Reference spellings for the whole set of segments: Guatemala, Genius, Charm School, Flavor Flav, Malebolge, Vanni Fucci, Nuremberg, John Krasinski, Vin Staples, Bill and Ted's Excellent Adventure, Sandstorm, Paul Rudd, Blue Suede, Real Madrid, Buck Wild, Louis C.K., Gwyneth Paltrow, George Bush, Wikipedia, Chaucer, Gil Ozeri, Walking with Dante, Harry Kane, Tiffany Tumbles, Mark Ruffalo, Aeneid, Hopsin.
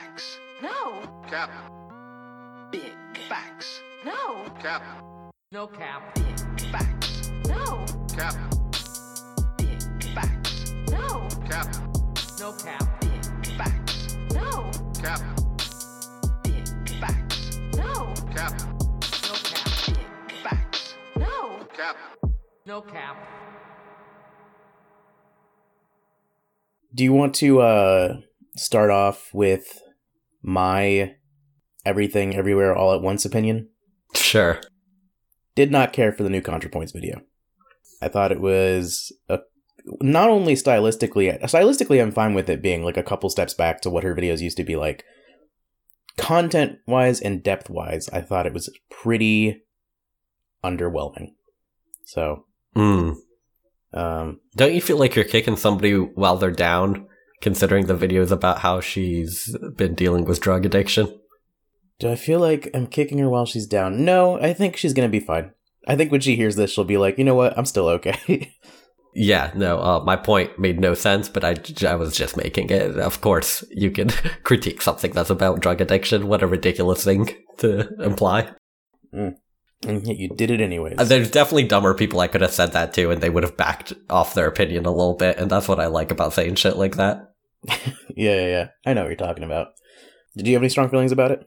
Facts. No. Cap. Big. Facts. No. Cap. No cap. Big. Facts. No. Cap. Big. Facts. No. Cap. No cap. Big. Facts. No. Cap. Big. Facts. No. Cap. No cap. Big. Facts. No. Cap. No cap. Do you want to start off with my Everything Everywhere All at Once opinion? Sure. Did not care for the new ContraPoints video. I thought it was not only stylistically I'm fine with it being like a couple steps back to what her videos used to be like. Content-wise and depth-wise, I thought it was pretty underwhelming. So... Don't you feel like you're kicking somebody while they're down, considering the videos about how she's been dealing with drug addiction? Do I feel like I'm kicking her while she's down? No, I think she's going to be fine. I think when she hears this, she'll be like, you know what? I'm still okay. Yeah, no, my point made no sense, but I was just making it. Of course, you can critique something that's about drug addiction. What a ridiculous thing to imply. Mm. And yet you did it anyways. There's definitely dumber people I could have said that to, and they would have backed off their opinion a little bit, and that's what I like about saying shit like that. Yeah. I know what you're talking about. Did you have any strong feelings about it?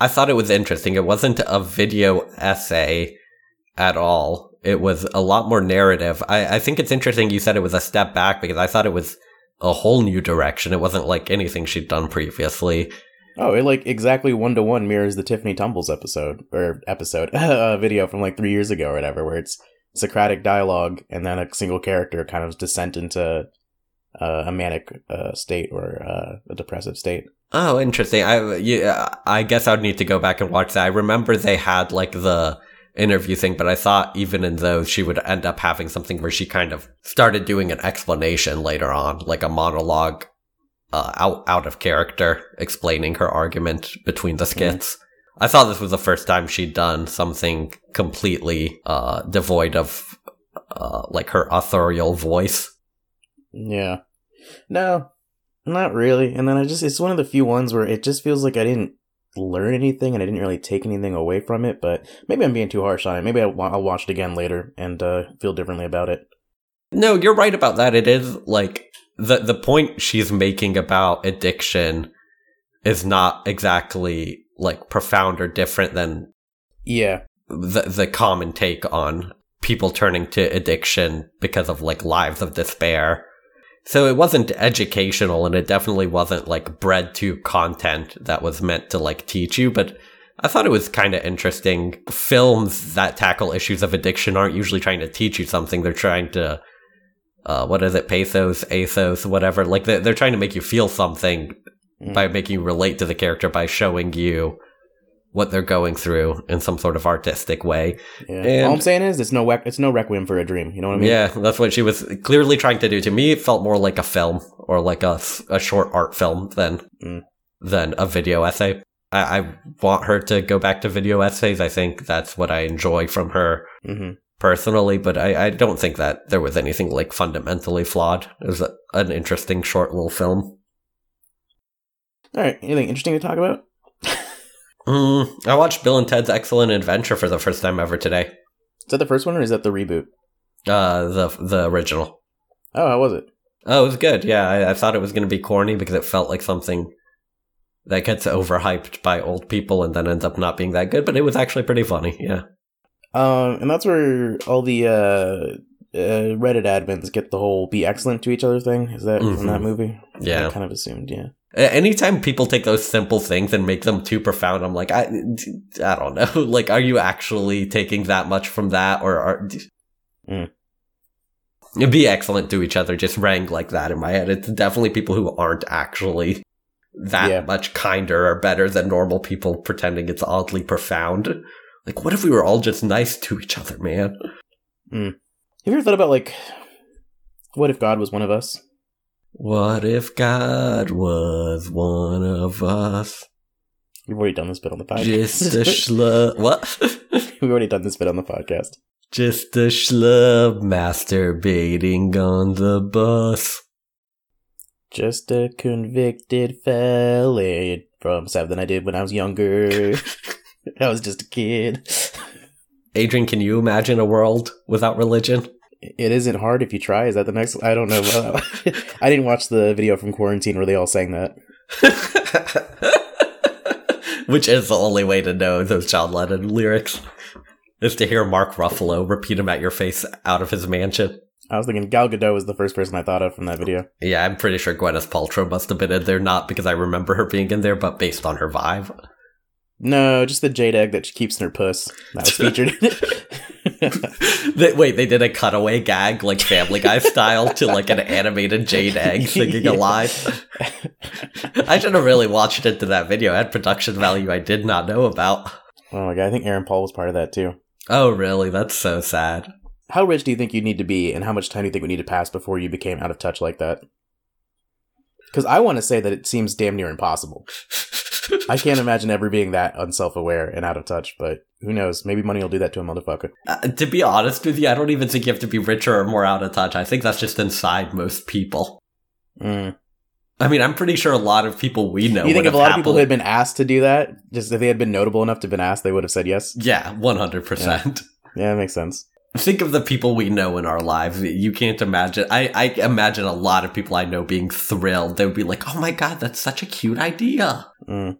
I thought it was interesting. It wasn't a video essay at all. It was a lot more narrative. I think it's interesting you said it was a step back, because I thought it was a whole new direction. It wasn't like anything she'd done previously. Oh, it like exactly 1-to-1 mirrors the Tiffany Tumbles video from like 3 years ago or whatever, where it's Socratic dialogue and then a single character kind of descent into a manic state or a depressive state. Oh, interesting. I guess I would need to go back and watch that. I remember they had like the interview thing, but I thought even in those she would end up having something where she kind of started doing an explanation later on, like a monologue. Out of character, explaining her argument between the skits. Mm-hmm. I thought this was the first time she'd done something completely devoid of like her authorial voice. Yeah. No, not really. And then it's one of the few ones where it just feels like I didn't learn anything and I didn't really take anything away from it, but maybe I'm being too harsh on it. Maybe I'll watch it again later and feel differently about it. No, you're right about that. It is like... The point she's making about addiction is not exactly like profound or different than the common take on people turning to addiction because of like lives of despair. So it wasn't educational, and it definitely wasn't like bred to content that was meant to like teach you, but I thought it was kind of interesting. Films that tackle issues of addiction aren't usually trying to teach you something. They're trying to pathos, athos, whatever. Like, they're trying to make you feel something by making you relate to the character by showing you what they're going through in some sort of artistic way. Yeah. And all I'm saying is it's no Requiem for a Dream. You know what I mean? Yeah, that's what she was clearly trying to do. To me, it felt more like a film or like a short art film than a video essay. I want her to go back to video essays. I think that's what I enjoy from her. Mm-hmm. Personally, but I don't think that there was anything like fundamentally flawed. It was an interesting short little film. All right, anything interesting to talk about? I watched Bill and Ted's Excellent Adventure for the first time ever today. Is that the first one or is that the reboot? The original. Oh, how was it? Oh, it was good. Yeah, I thought it was going to be corny because it felt like something that gets overhyped by old people and then ends up not being that good, but it was actually pretty funny. Yeah. And that's where all the Reddit admins get the whole "be excellent to each other" thing. Is that in that movie? Yeah, I kind of assumed. Yeah. Anytime people take those simple things and make them too profound, I'm like, I don't know. Like, are you actually taking that much from that, or be excellent to each other just rang like that in my head? It's definitely people who aren't actually that much kinder or better than normal people pretending it's oddly profound. Like, what if we were all just nice to each other, man? Have you ever thought about, like, what if God was one of us? What if God was one of us? We've already done this bit on the podcast. Just a schlub... What? We've already done this bit on the podcast. Just a schlub masturbating on the bus. Just a convicted felon from something I did when I was younger. I was just a kid. Adrian, can you imagine a world without religion? It isn't hard if you try. Is that the next? I don't know. I didn't watch the video from Quarantine where they all sang that. Which is the only way to know those John Lennon lyrics, is to hear Mark Ruffalo repeat them at your face out of his mansion. I was thinking Gal Gadot was the first person I thought of from that video. Yeah, I'm pretty sure Gwyneth Paltrow must have been in there, not because I remember her being in there, but based on her vibe. No, just the jade egg that she keeps in her puss. That was featured in it. Wait, they did a cutaway gag, like Family Guy style, to like an animated jade egg singing a line. I should have really watched into that video. It had production value I did not know about. Oh my god, I think Aaron Paul was part of that too. Oh really? That's so sad. How rich do you think you need to be, and how much time do you think we need to pass before you became out of touch like that? Because I want to say that it seems damn near impossible. I can't imagine ever being that unself-aware and out of touch, but who knows? Maybe money will do that to a motherfucker. To be honest with you, I don't even think you have to be richer or more out of touch. I think that's just inside most people. Mm. I mean, I'm pretty sure a lot of people we know. You think if a lot of people who had been asked to do that, just if they had been notable enough to have been asked, they would have said yes? Yeah, 100%. Yeah, that makes sense. Think of the people we know in our lives. You can't imagine. I imagine a lot of people I know being thrilled. They would be like, oh my god, that's such a cute idea. Mm.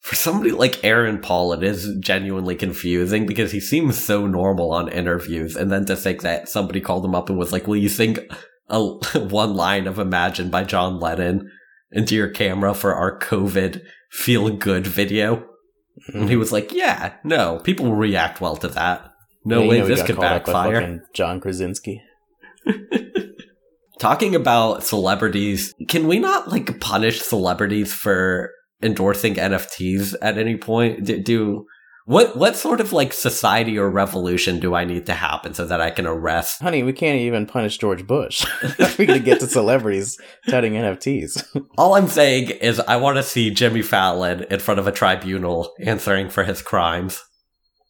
For somebody like Aaron Paul, it is genuinely confusing because he seems so normal on interviews. And then to think that somebody called him up and was like, will you sing one line of Imagine by John Lennon into your camera for our COVID feel good video? Mm. And he was like, yeah, no, people will react well to that. No way, this could backfire. John Krasinski. Talking about celebrities, can we not like punish celebrities for endorsing NFTs at any point? What sort of like society or revolution do I need to happen so that I can arrest? Honey, we can't even punish George Bush. We're going to get to celebrities touting NFTs. All I'm saying is I want to see Jimmy Fallon in front of a tribunal answering for his crimes.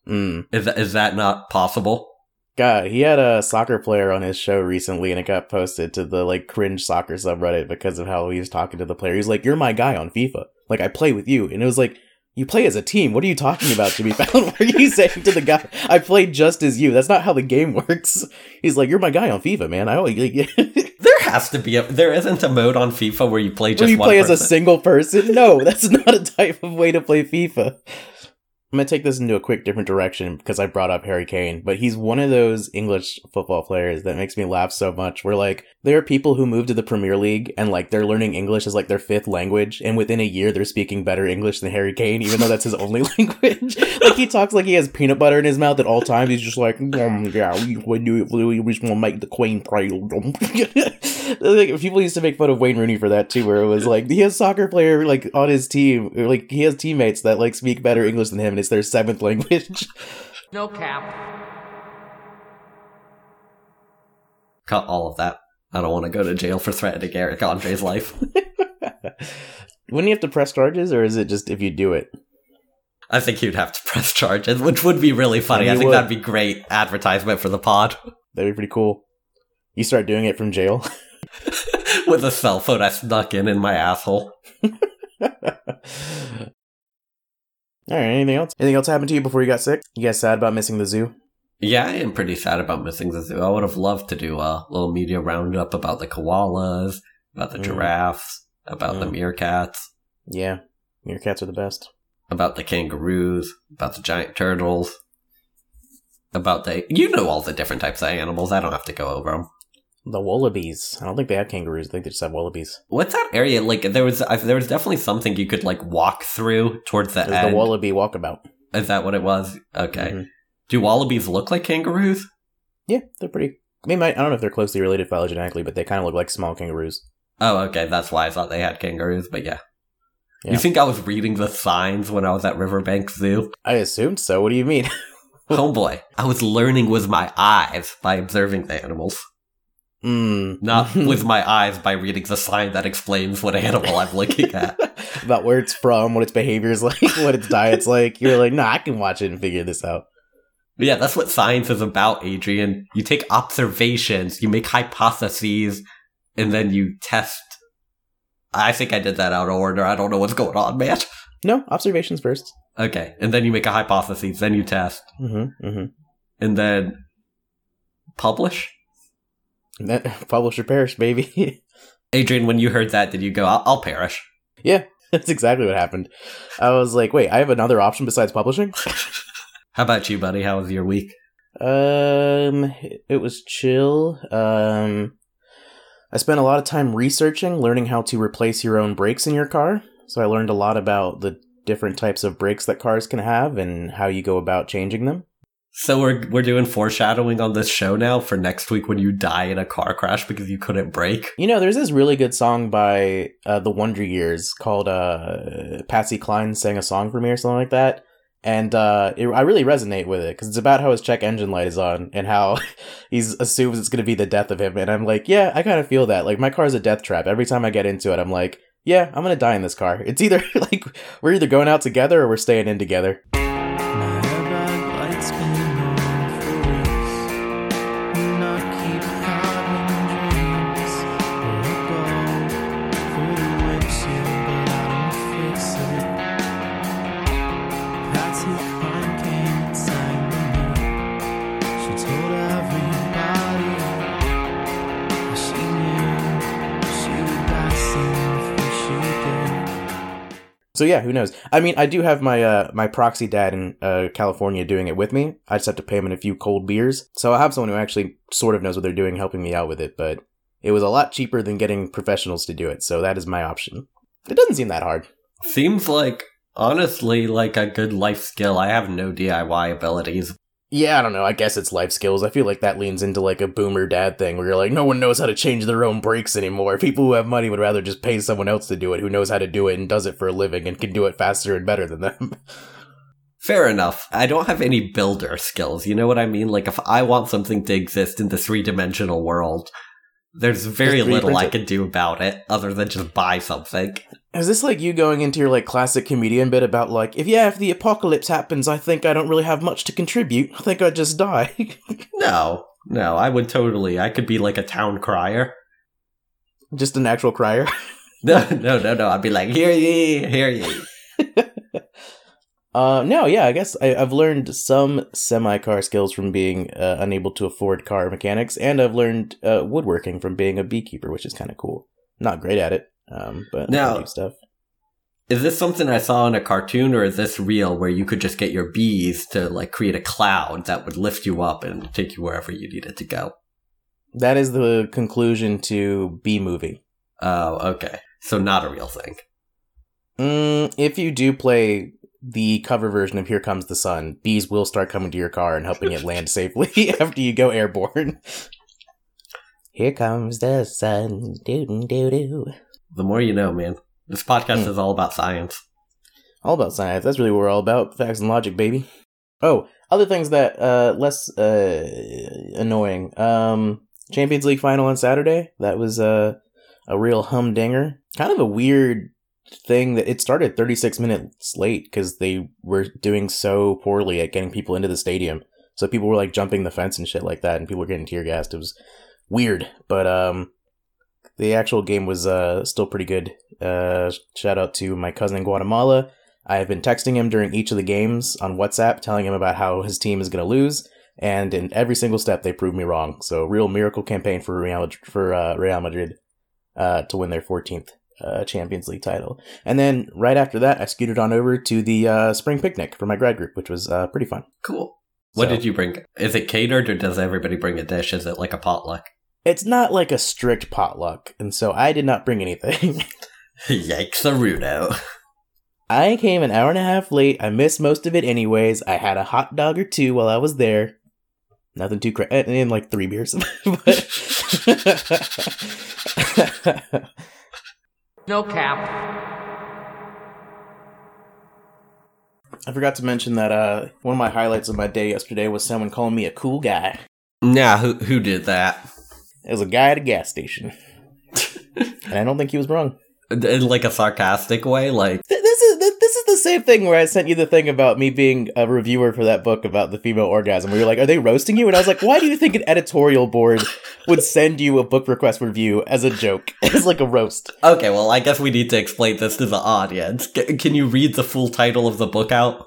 Mm. Is that not possible? God, he had a soccer player on his show recently, and it got posted to the like cringe soccer subreddit because of how he was talking to the player. He was like, "You're my guy on FIFA. Like I play with you," and it was like, "You play as a team. What are you talking about, Jimmy Fallon? What are you saying to the guy? I play just as you. That's not how the game works." He's like, "You're my guy on FIFA, man. I always." There has to be there isn't a mode on FIFA where you play just. Where you one play person. As a single person? No, that's not a type of way to play FIFA. I'm going to take this into a quick different direction because I brought up Harry Kane, but he's one of those English football players that makes me laugh so much. Where like, there are people who move to the Premier League and like they're learning English as like their fifth language, and within a year they're speaking better English than Harry Kane, even though that's his only language. Like he talks like he has peanut butter in his mouth at all times. He's just like, yeah, we just want to make the Queen proud. Like, people used to make fun of Wayne Rooney for that too, where it was like, he has soccer player like on his team, or, like he has teammates that like speak better English than him. It's their seventh language. No cap. Cut all of that. I don't want to go to jail for threatening Eric Andre's life. Wouldn't you have to press charges, or is it just if you do it? I think you'd have to press charges, which would be really funny. I think that'd be great advertisement for the pod. That'd be pretty cool. You start doing it from jail? With a cell phone I snuck in my asshole. All right, anything else? Anything else happened to you before you got sick? You guys sad about missing the zoo? Yeah, I am pretty sad about missing the zoo. I would have loved to do a little media roundup about the koalas, about the giraffes, about the meerkats. Yeah, meerkats are the best. About the kangaroos, about the giant turtles, about the... You know all the different types of animals. I don't have to go over them. The wallabies. I don't think they have kangaroos. I think they just have wallabies. What's that area? Like, there was definitely something you could, like, walk through towards the end. The wallaby walkabout. Is that what it was? Okay. Mm-hmm. Do wallabies look like kangaroos? Yeah, they're pretty... I don't know if they're closely related phylogenetically, but they kind of look like small kangaroos. Oh, okay. That's why I thought they had kangaroos, but yeah. You think I was reading the signs when I was at Riverbank Zoo? I assumed so. What do you mean? Homeboy, I was learning with my eyes by observing the animals. Not with my eyes by reading the sign that explains what animal I'm looking at. About where it's from, what its behavior is like, what its diet's like. You're like, nah, I can watch it and figure this out. But yeah, that's what science is about, Adrian. You take observations, you make hypotheses, and then you test. I think I did that out of order. I don't know what's going on, man. No, observations first. Okay, and then you make a hypothesis, then you test. Mm-hmm, mm-hmm. And then publish? That, publish or perish, baby. Adrian, when you heard that, did you go, I'll perish? Yeah, that's exactly what happened. I was like, wait, I have another option besides publishing? How about you, buddy? How was your week? It was chill. I spent a lot of time researching, learning how to replace your own brakes in your car. So I learned a lot about the different types of brakes that cars can have and how you go about changing them. So we're doing foreshadowing on this show now for next week when you die in a car crash because you couldn't brake. You know, there's this really good song by The Wonder Years called Patsy Cline Sang a Song for Me or something like that. And I really resonate with it because it's about how his check engine light is on and how he assumes it's going to be the death of him. And I'm like, yeah, I kind of feel that. Like, my car's a death trap. Every time I get into it, I'm like, yeah, I'm going to die in this car. It's either like we're either going out together or we're staying in together. So yeah, who knows? I mean, I do have my my proxy dad in California doing it with me. I just have to pay him in a few cold beers. So I have someone who actually sort of knows what they're doing helping me out with it, but it was a lot cheaper than getting professionals to do it. So that is my option. It doesn't seem that hard. Seems like, honestly, like a good life skill. I have no DIY abilities. Yeah, I don't know. I guess it's life skills. I feel like that leans into like a boomer dad thing where you're like, no one knows how to change their own brakes anymore. People who have money would rather just pay someone else to do it who knows how to do it and does it for a living and can do it faster and better than them. Fair enough. I don't have any builder skills. You know what I mean? Like, if I want something to exist in the three-dimensional world, there's very little I can do about it other than just buy something. Is this like you going into your like classic comedian bit about like, if the apocalypse happens, I think I don't really have much to contribute. I think I'd just die. No, I would totally. I could be like a town crier. Just an actual crier? No. I'd be like, hear ye, hear ye. I guess I've learned some semi-car skills from being unable to afford car mechanics, and I've learned woodworking from being a beekeeper, which is kind of cool. Not great at it. But now, I do stuff. Is this something I saw in a cartoon, or is this real, where you could just get your bees to like create a cloud that would lift you up and take you wherever you needed to go? That is the conclusion to Bee Movie. Oh, okay. So not a real thing. If you do play the cover version of Here Comes the Sun, bees will start coming to your car and helping it land safely after you go airborne. Here comes the sun, doo-doo-doo-doo. The more you know, man. This podcast is all about science. All about science. That's really what we're all about. Facts and logic, baby. Oh, other things that less annoying. Champions League final on Saturday. That was a real humdinger. Kind of a weird thing that it started 36 minutes late because they were doing so poorly at getting people into the stadium. So people were like jumping the fence and shit like that, and people were getting tear gassed. It was weird, but the actual game was still pretty good. Shout out to my cousin in Guatemala. I have been texting him during each of the games on WhatsApp, telling him about how his team is going to lose. And in every single step, they proved me wrong. So real miracle campaign for Real Madrid to win their 14th Champions League title. And then right after that, I scooted on over to the spring picnic for my grad group, which was pretty fun. Cool. What did you bring? Is it catered or does everybody bring a dish? Is it like a potluck? It's not like a strict potluck, and so I did not bring anything. Yikes-a-rudo. I came an hour and a half late. I missed most of it anyways. I had a hot dog or two while I was there. Nothing too crazy. And like 3 beers. No cap. I forgot to mention that one of my highlights of my day yesterday was someone calling me a cool guy. Nah, who did that? It was a guy at a gas station. And I don't think he was wrong. In like a sarcastic way? Like, this is the same thing where I sent you the thing about me being a reviewer for that book about the female orgasm, where you're like, are they roasting you? And I was like, why do you think an editorial board would send you a book request review as a joke? It's like a roast. Okay, well, I guess we need to explain this to the audience. Can you read the full title of the book out?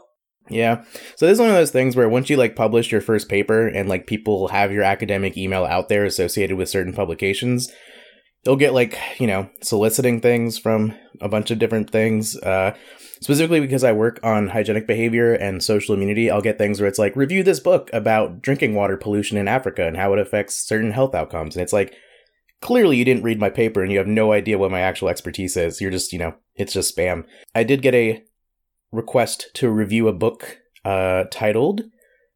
Yeah. So this is one of those things where once you like publish your first paper and like people have your academic email out there associated with certain publications, they'll get like, you know, soliciting things from a bunch of different things. Specifically because I work on hygienic behavior and social immunity, I'll get things where it's like, review this book about drinking water pollution in Africa and how it affects certain health outcomes. And it's like, clearly you didn't read my paper and you have no idea what my actual expertise is. You're just, you know, it's just spam. I did get a request to review a book titled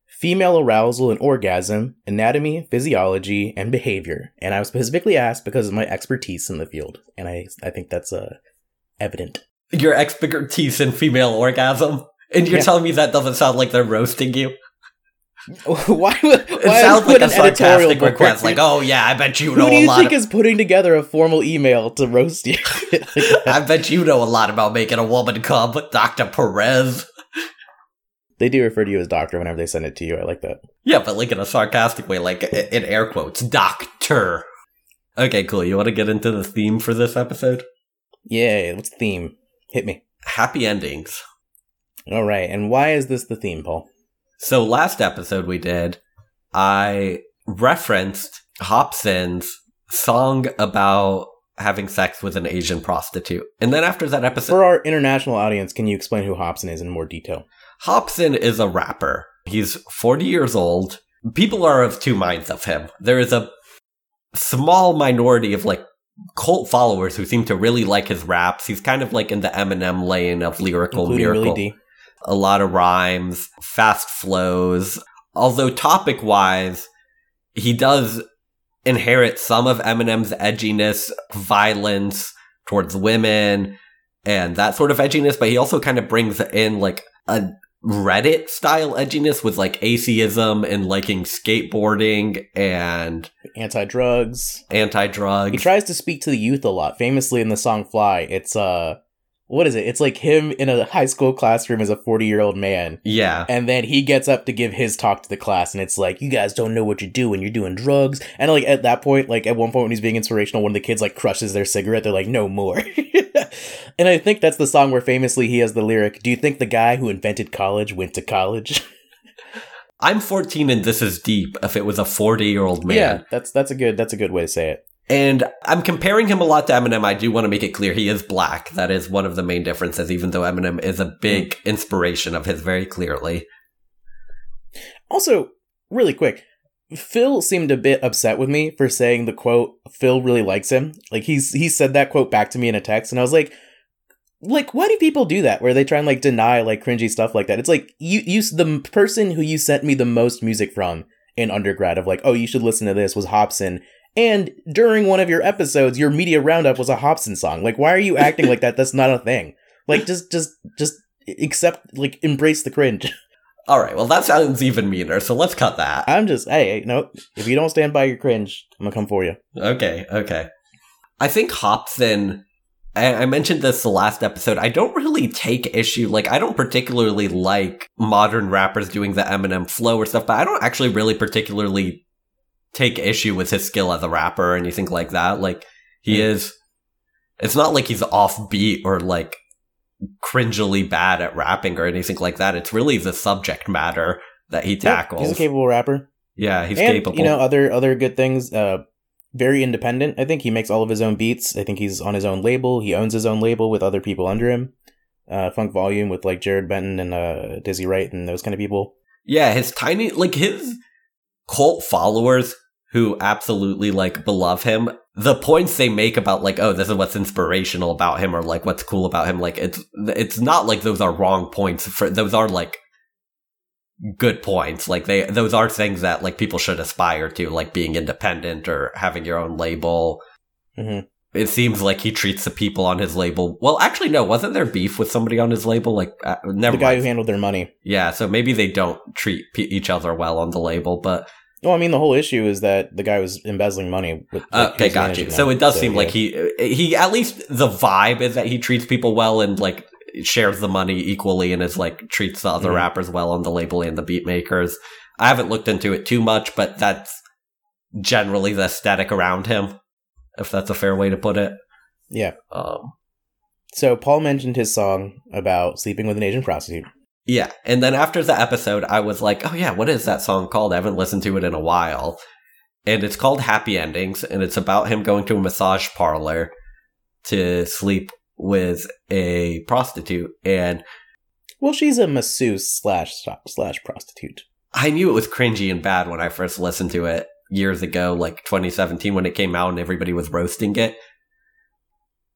Female Arousal and Orgasm, Anatomy, Physiology, and Behavior. And I was specifically asked because of my expertise in the field. And I think that's evident. Your expertise in female orgasm? And you're telling me that doesn't sound like they're roasting you? Why sounds like a sarcastic request. Like, oh yeah, I bet you know a lot. Who do you think is putting together a formal email to roast you? I bet you know a lot about making a woman come, Dr. Perez. They do refer to you as doctor whenever they send it to you. I like that. Yeah, but like in a sarcastic way, like in air quotes, doctor. Okay, cool. You want to get into the theme for this episode? Yeah, what's the theme? Hit me. Happy endings. All right, and why is this the theme, Paul? So last episode we did, I referenced Hopsin's song about having sex with an Asian prostitute. And then after that episode... For our international audience, can you explain who Hopsin is in more detail? Hopsin is a rapper. He's 40 years old. People are of two minds of him. There is a small minority of like cult followers who seem to really like his raps. He's kind of like in the Eminem lane of lyrical miracle. Including Willie D. A lot of rhymes, fast flows. Although topic-wise, he does inherit some of Eminem's edginess, violence towards women, and that sort of edginess. But he also kind of brings in like a Reddit-style edginess with like atheism and liking skateboarding and... Anti-drugs. He tries to speak to the youth a lot. Famously in the song Fly, it's... What is it? It's like him in a high school classroom as a 40-year-old man. Yeah. And then he gets up to give his talk to the class, and it's like, you guys don't know what you do when you're doing drugs. And like at that point, like at one point when he's being inspirational, one of the kids like crushes their cigarette. They're like, no more. And I think that's the song where famously he has the lyric, do you think the guy who invented college went to college? I'm 14 and this is deep if it was a 40-year-old man. Yeah, that's a good way to say it. And I'm comparing him a lot to Eminem. I do want to make it clear he is black. That is one of the main differences, even though Eminem is a big inspiration of his very clearly. Also, really quick, Phil seemed a bit upset with me for saying the quote, Phil really likes him. Like, he said that quote back to me in a text, and I was like, why do people do that? Where they try and, like, deny, like, cringy stuff like that. It's like, you the person who you sent me the most music from in undergrad of, like, oh, you should listen to this, was Hopsin. And during one of your episodes, your media roundup was a Hopsin song. Like, why are you acting like that? That's not a thing. Like, just accept, like, embrace the cringe. All right. Well, that sounds even meaner. So let's cut that. No, if you don't stand by your cringe, I'm going to come for you. Okay. I think Hopsin, I mentioned this the last episode. I don't really take issue. Like, I don't particularly like modern rappers doing the Eminem flow or stuff, but I don't actually really particularly take issue with his skill as a rapper or anything like that. Like, he is... It's not like he's offbeat or, like, cringily bad at rapping or anything like that. It's really the subject matter that he tackles. He's a capable rapper. Yeah, he's capable. You know, other good things. Very independent. I think he makes all of his own beats. I think he's on his own label. He owns his own label with other people under him. Funk Volume with, like, Jared Benton and Dizzy Wright and those kind of people. Yeah, his tiny... Like, his... cult followers who absolutely, like, beloved him, the points they make about, like, oh, this is what's inspirational about him or, like, what's cool about him, like, it's not like those are wrong points. Those are, like, good points. Like, those are things that, like, people should aspire to, like, being independent or having your own label. Mm-hmm. It seems like he treats the people on his label... Well, actually, no. Wasn't there beef with somebody on his label? Like, never mind. The guy who handled their money. Yeah, so maybe they don't treat each other well on the label, but... Well, I mean, the whole issue is that the guy was embezzling money. With, like, okay, got you. So it does seem like he... At least the vibe is that he treats people well and, like, shares the money equally and is like treats the other rappers well on the label and the beat makers. I haven't looked into it too much, but that's generally the aesthetic around him, if that's a fair way to put it. Yeah. So Paul mentioned his song about sleeping with an Asian prostitute. Yeah. And then after the episode, I was like, oh yeah, what is that song called? I haven't listened to it in a while. And it's called Happy Endings, and it's about him going to a massage parlor to sleep with a prostitute. And well, she's a masseuse slash prostitute. I knew it was cringy and bad when I first listened to it years ago, like 2017, when it came out and everybody was roasting it.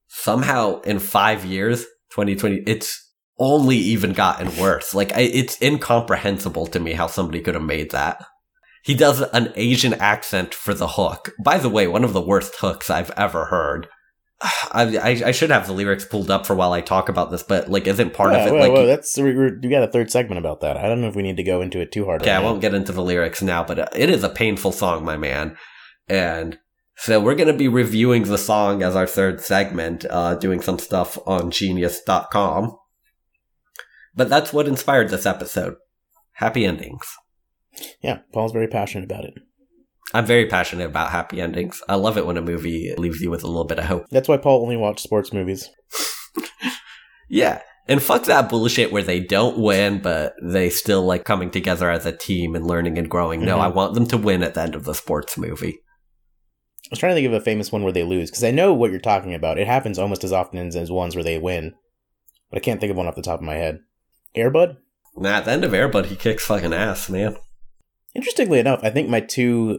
Somehow in 5 years, 2020, it's only even gotten worse. Like, it's incomprehensible to me how somebody could have made that. He does an Asian accent for the hook. By the way, one of the worst hooks I've ever heard. I should have the lyrics pulled up for while I talk about this, but like, isn't part of it like we got a third segment about that. I don't know if we need to go into it too hard. Yeah, I won't get into the lyrics now, but it is a painful song, my man. And so we're going to be reviewing the song as our third segment, doing some stuff on Genius.com. But that's what inspired this episode. Happy Endings. Yeah, Paul's very passionate about it. I'm very passionate about happy endings. I love it when a movie leaves you with a little bit of hope. That's why Paul only watched sports movies. Yeah. And fuck that bullshit where they don't win, but they still like coming together as a team and learning and growing. Mm-hmm. No, I want them to win at the end of the sports movie. I was trying to think of a famous one where they lose, because I know what you're talking about. It happens almost as often as ones where they win, but I can't think of one off the top of my head. Air Bud? Nah, at the end of Air Bud, he kicks fucking ass, man. Interestingly enough, I think my two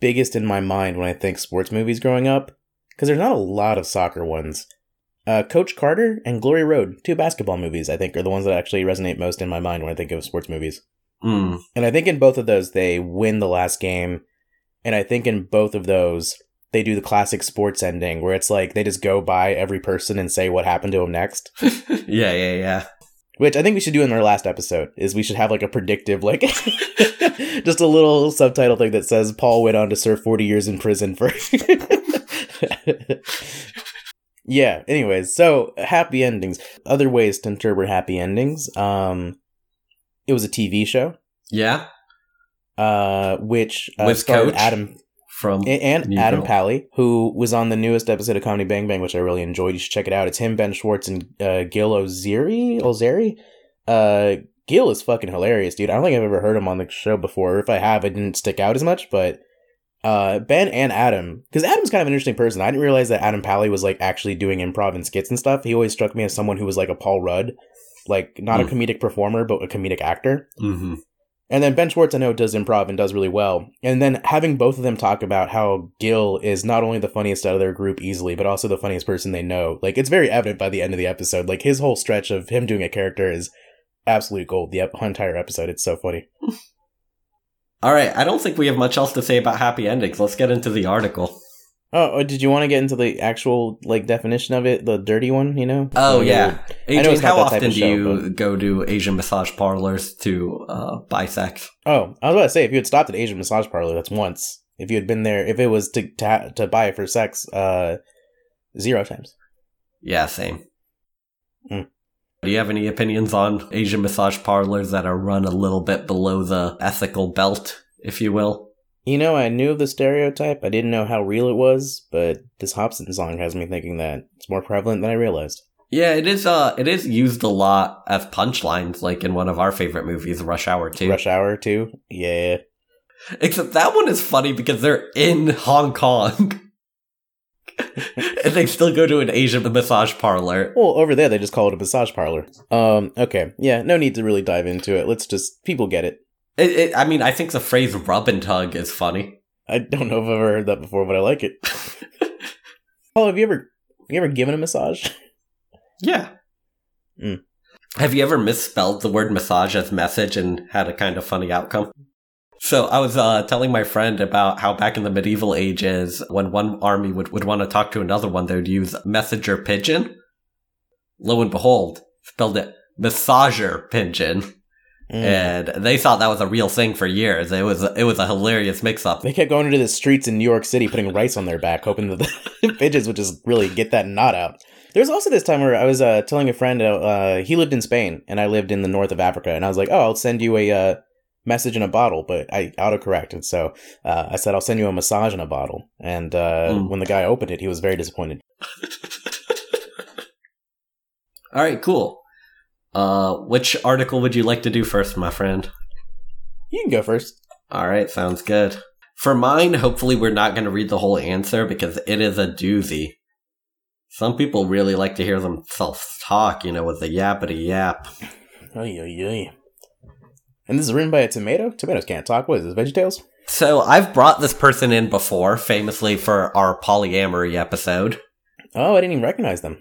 biggest in my mind when I think sports movies growing up, because there's not a lot of soccer ones, Coach Carter and Glory Road, two basketball movies, I think, are the ones that actually resonate most in my mind when I think of sports movies. Mm. And I think in both of those, they win the last game. And I think in both of those, they do the classic sports ending where it's like they just go by every person and say what happened to them next. Yeah. Which I think we should do in our last episode, is we should have like a predictive, like just a little subtitle thing that says Paul went on to serve 40 years in prison for. Yeah. Anyways, so happy endings, other ways to interpret happy endings. It was a TV show. Yeah. Which starred Adam from and Adam Pally, who was on the newest episode of Comedy Bang Bang, which I really enjoyed. You should check it out. It's him, Ben Schwartz, and Gil Ozeri. Gil is fucking hilarious, dude. I don't think I've ever heard him on the show before. If I have, it didn't stick out as much. But Ben and Adam, because Adam's kind of an interesting person. I didn't realize that Adam Pally was like actually doing improv and skits and stuff. He always struck me as someone who was like a Paul Rudd, like not a comedic performer, but a comedic actor. Mm-hmm. And then Ben Schwartz, I know, does improv and does really well. And then having both of them talk about how Gil is not only the funniest out of their group easily, but also the funniest person they know. Like, it's very evident by the end of the episode. Like, his whole stretch of him doing a character is absolute gold. The entire episode. It's so funny. All right. I don't think we have much else to say about happy endings. Let's get into the article. Oh, did you want to get into the actual, like, definition of it? The dirty one, you know? Oh, yeah. AJ, how often do you go to Asian massage parlors to buy sex? Oh, I was about to say, if you had stopped at Asian massage parlor, that's once. If you had been there, if it was to buy it for sex, 0 times. Yeah, same. Mm. Do you have any opinions on Asian massage parlors that are run a little bit below the ethical belt, if you will? You know, I knew the stereotype. I didn't know how real it was, but this Hopsin song has me thinking that it's more prevalent than I realized. Yeah, it is used a lot as punchlines, like in one of our favorite movies, Rush Hour 2. Rush Hour 2? Yeah. Except that one is funny because they're in Hong Kong. And they still go to an Asian massage parlor. Well, over there they just call it a massage parlor. Okay. Yeah, no need to really dive into it. Let's just, people get it. I mean, I think the phrase rub and tug is funny. I don't know if I've ever heard that before, but I like it. Paul, have you ever given a massage? Yeah. Mm. Have you ever misspelled the word massage as message and had a kind of funny outcome? So I was telling my friend about how back in the medieval ages, when one army would want to talk to another one, they would use messenger pigeon. Lo and behold, spelled it massager pigeon. Mm. And they thought that was a real thing for years. It was a hilarious mix-up. They kept going into the streets in New York City, putting rice on their back, hoping that the pigeons would just really get that knot out. There's also this time where I was telling a friend, he lived in Spain and I lived in the north of Africa, and I was like, oh, I'll send you a message in a bottle, but I autocorrected. So I said, I'll send you a massage in a bottle. And when the guy opened it, he was very disappointed. All right, cool. Which article would you like to do first, my friend? You can go first. All right, sounds good. For mine, hopefully we're not going to read the whole answer because it is a doozy. Some people really like to hear themselves talk, you know, with the yappity yap. Ay, ay, ay. And this is written by a tomato? Tomatoes can't talk. What is this, VeggieTales? So I've brought this person in before, famously for our polyamory episode. Oh, I didn't even recognize them.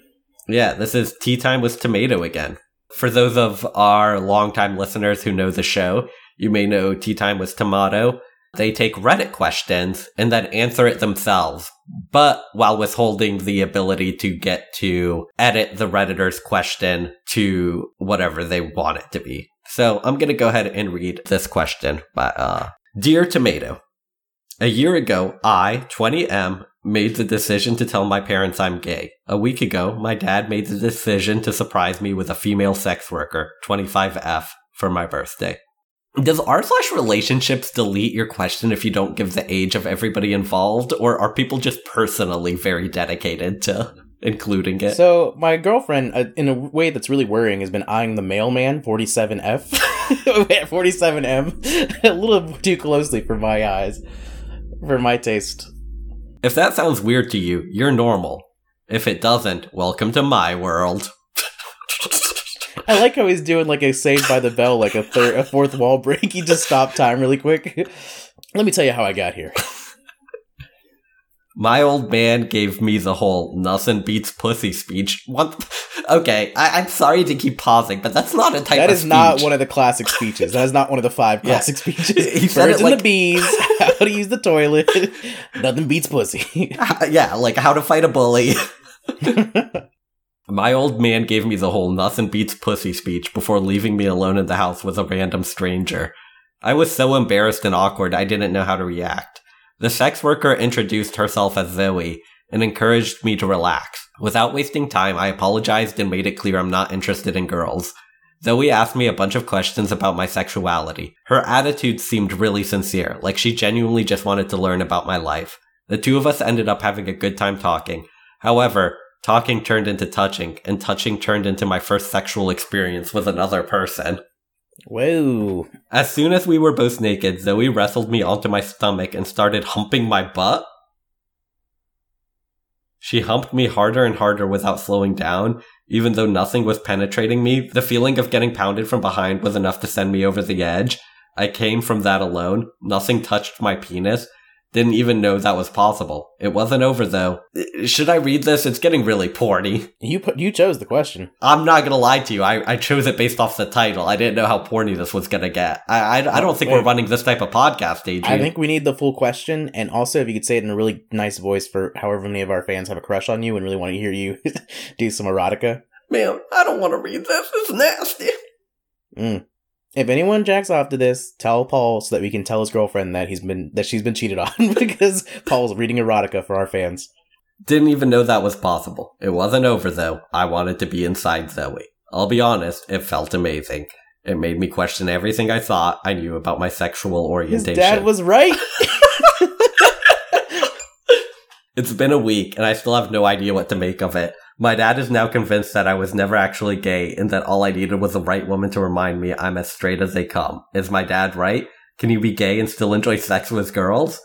Yeah, this is Tea Time with Tomato again. For those of our longtime listeners who know the show, you may know Tea Time with Tomato. They take Reddit questions and then answer it themselves, but while withholding the ability to get to edit the Redditor's question to whatever they want it to be. So I'm going to go ahead and read this question by Dear Tomato. A year ago, I, 20M, made the decision to tell my parents I'm gay. A week ago, my dad made the decision to surprise me with a female sex worker, 25F, for my birthday. Does r/relationships delete your question if you don't give the age of everybody involved, or are people just personally very dedicated to including it? So my girlfriend, in a way that's really worrying, has been eyeing the mailman, 47F, 47M, a little too closely for my eyes, for my taste. If that sounds weird to you, you're normal. If it doesn't, welcome to my world. I like how he's doing like a Saved by the Bell, like a fourth wall break. He just stopped time really quick. Let me tell you how I got here. My old man gave me the whole nothing beats pussy speech. What? Okay, I'm sorry to keep pausing, but that's not a type of speech. That is not one of the classic speeches. That is not one of the five classic speeches. He said birds and the bees, how to use the toilet, nothing beats pussy. Yeah, like how to fight a bully. My old man gave me the whole nothing beats pussy speech before leaving me alone in the house with a random stranger. I was so embarrassed and awkward I didn't know how to react. The sex worker introduced herself as Zoe and encouraged me to relax. Without wasting time, I apologized and made it clear I'm not interested in girls. Zoe asked me a bunch of questions about my sexuality. Her attitude seemed really sincere, like she genuinely just wanted to learn about my life. The two of us ended up having a good time talking. However, talking turned into touching, and touching turned into my first sexual experience with another person. Whoa. As soon as we were both naked, Zoe wrestled me onto my stomach and started humping my butt. She humped me harder and harder without slowing down. Even though nothing was penetrating me, the feeling of getting pounded from behind was enough to send me over the edge. I came from that alone. Nothing touched my penis. Didn't even know that was possible. It wasn't over, though. Should I read this? It's getting really porny. You chose the question. I'm not going to lie to you. I chose it based off the title. I didn't know how porny this was going to get. I don't think we're running this type of podcast, AJ. I think we need the full question. And also, if you could say it in a really nice voice for however many of our fans have a crush on you and really want to hear you do some erotica. Man, I don't want to read this. It's nasty. If anyone jacks off to this, tell Paul so that we can tell his girlfriend that she's been cheated on because Paul's reading erotica for our fans. Didn't even know that was possible. It wasn't over, though. I wanted to be inside Zoe. I'll be honest, it felt amazing. It made me question everything I thought I knew about my sexual orientation. His dad was right. It's been a week, and I still have no idea what to make of it. My dad is now convinced that I was never actually gay and that all I needed was the right woman to remind me I'm as straight as they come. Is my dad right? Can you be gay and still enjoy sex with girls?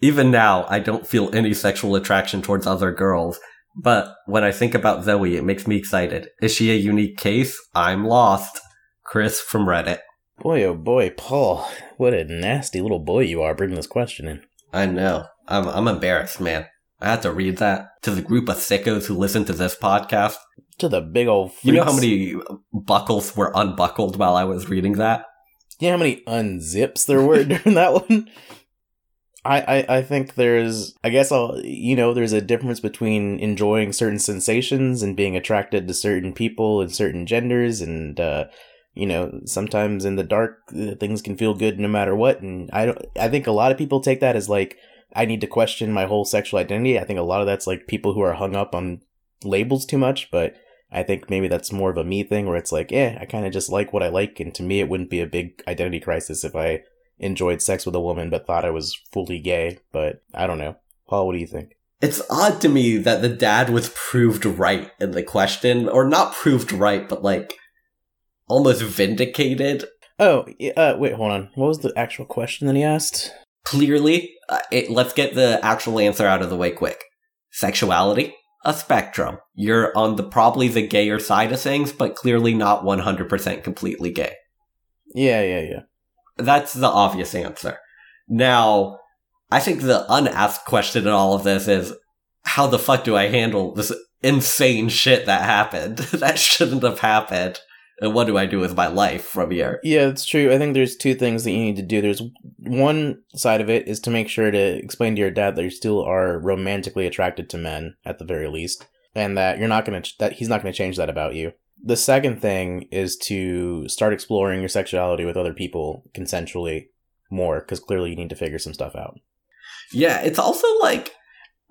Even now, I don't feel any sexual attraction towards other girls. But when I think about Zoe, it makes me excited. Is she a unique case? I'm lost. Chris from Reddit. Boy, oh boy, Paul. What a nasty little boy you are bringing this question in. I know. I'm embarrassed, man. I had to read that to the group of sickos who listen to this podcast. To the big old freaks. You know how many buckles were unbuckled while I was reading that? Yeah, how many unzips there were during that one? I think there's, I guess I'll, you know, there's a difference between enjoying certain sensations and being attracted to certain people and certain genders. And, you know, sometimes in the dark, things can feel good no matter what. And I think a lot of people take that as like, I need to question my whole sexual identity. I think a lot of that's like people who are hung up on labels too much, but I think maybe that's more of a me thing where it's like, I kind of just like what I like, and to me it wouldn't be a big identity crisis if I enjoyed sex with a woman but thought I was fully gay, but I don't know. Paul, what do you think? It's odd to me that the dad was proved right in the question, or not proved right, but like almost vindicated. Oh, wait, hold on. What was the actual question that he asked? Clearly, let's get the actual answer out of the way quick. Sexuality? A spectrum. You're on the probably the gayer side of things, but clearly not 100% completely gay. Yeah. That's the obvious answer. Now, I think the unasked question in all of this is, how the fuck do I handle this insane shit that happened? That shouldn't have happened. And what do I do with my life from here? Yeah, it's true. I think there's two things that you need to do. There's one side of it is to make sure to explain to your dad that you still are romantically attracted to men, at the very least, and that he's not going to change that about you. The second thing is to start exploring your sexuality with other people consensually more, because clearly you need to figure some stuff out. Yeah, it's also like,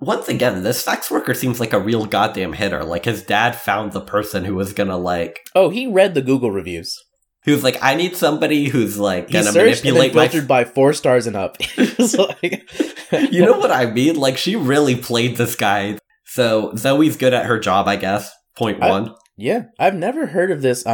once again, this sex worker seems like a real goddamn hitter. Like, his dad found the person who was gonna, like... Oh, he read the Google reviews. He was like, I need somebody who's, like, gonna manipulate my... He filtered by 4 stars and up. You know what I mean? Like, she really played this guy. So, Zoe's good at her job, I guess. Point one. Yeah. I've never heard of this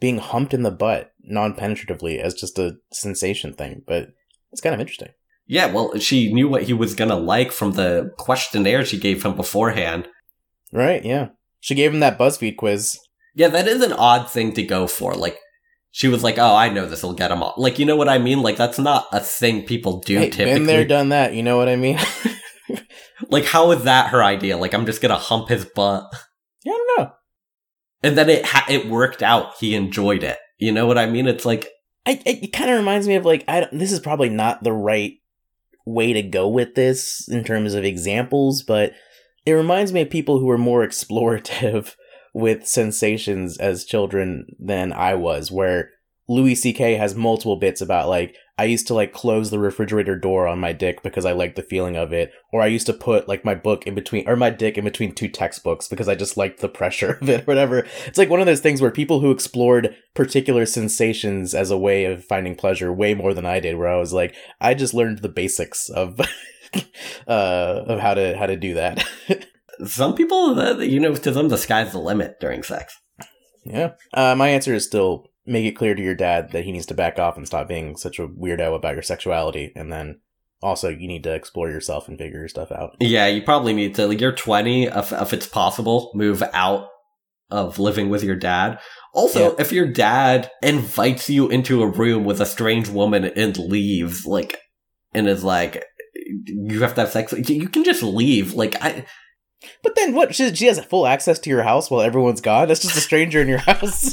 being humped in the butt non-penetratively as just a sensation thing, but it's kind of interesting. Yeah, well, she knew what he was going to like from the questionnaire she gave him beforehand. Right, yeah. She gave him that BuzzFeed quiz. Yeah, that is an odd thing to go for. Like, she was like, I know this will get him all. Like, you know what I mean? Like, that's not a thing people do typically. Been there, done that, you know what I mean? Like, how is that her idea? Like, I'm just going to hump his butt. Yeah, I don't know. And then it worked out. He enjoyed it. You know what I mean? It's like... It kind of reminds me of, like, this is probably not the right way to go with this in terms of examples, but it reminds me of people who were more explorative with sensations as children than I was, where Louis C.K. has multiple bits about, like, I used to, like, close the refrigerator door on my dick because I liked the feeling of it, or I used to put, like, my dick in between 2 textbooks because I just liked the pressure of it, or whatever. It's like one of those things where people who explored particular sensations as a way of finding pleasure way more than I did, where I was like, I just learned the basics of of how to do that. Some people, you know, to them the sky's the limit during sex. Yeah. My answer is still... make it clear to your dad that he needs to back off and stop being such a weirdo about your sexuality. And then also you need to explore yourself and figure your stuff out. Yeah, you probably need to, like, you're 20, if it's possible, move out of living with your dad. Also, if your dad invites you into a room with a strange woman and leaves, like, and is like, you have to have sex, you can just leave. Like, But then what? She has full access to your house while everyone's gone? That's just a stranger in your house.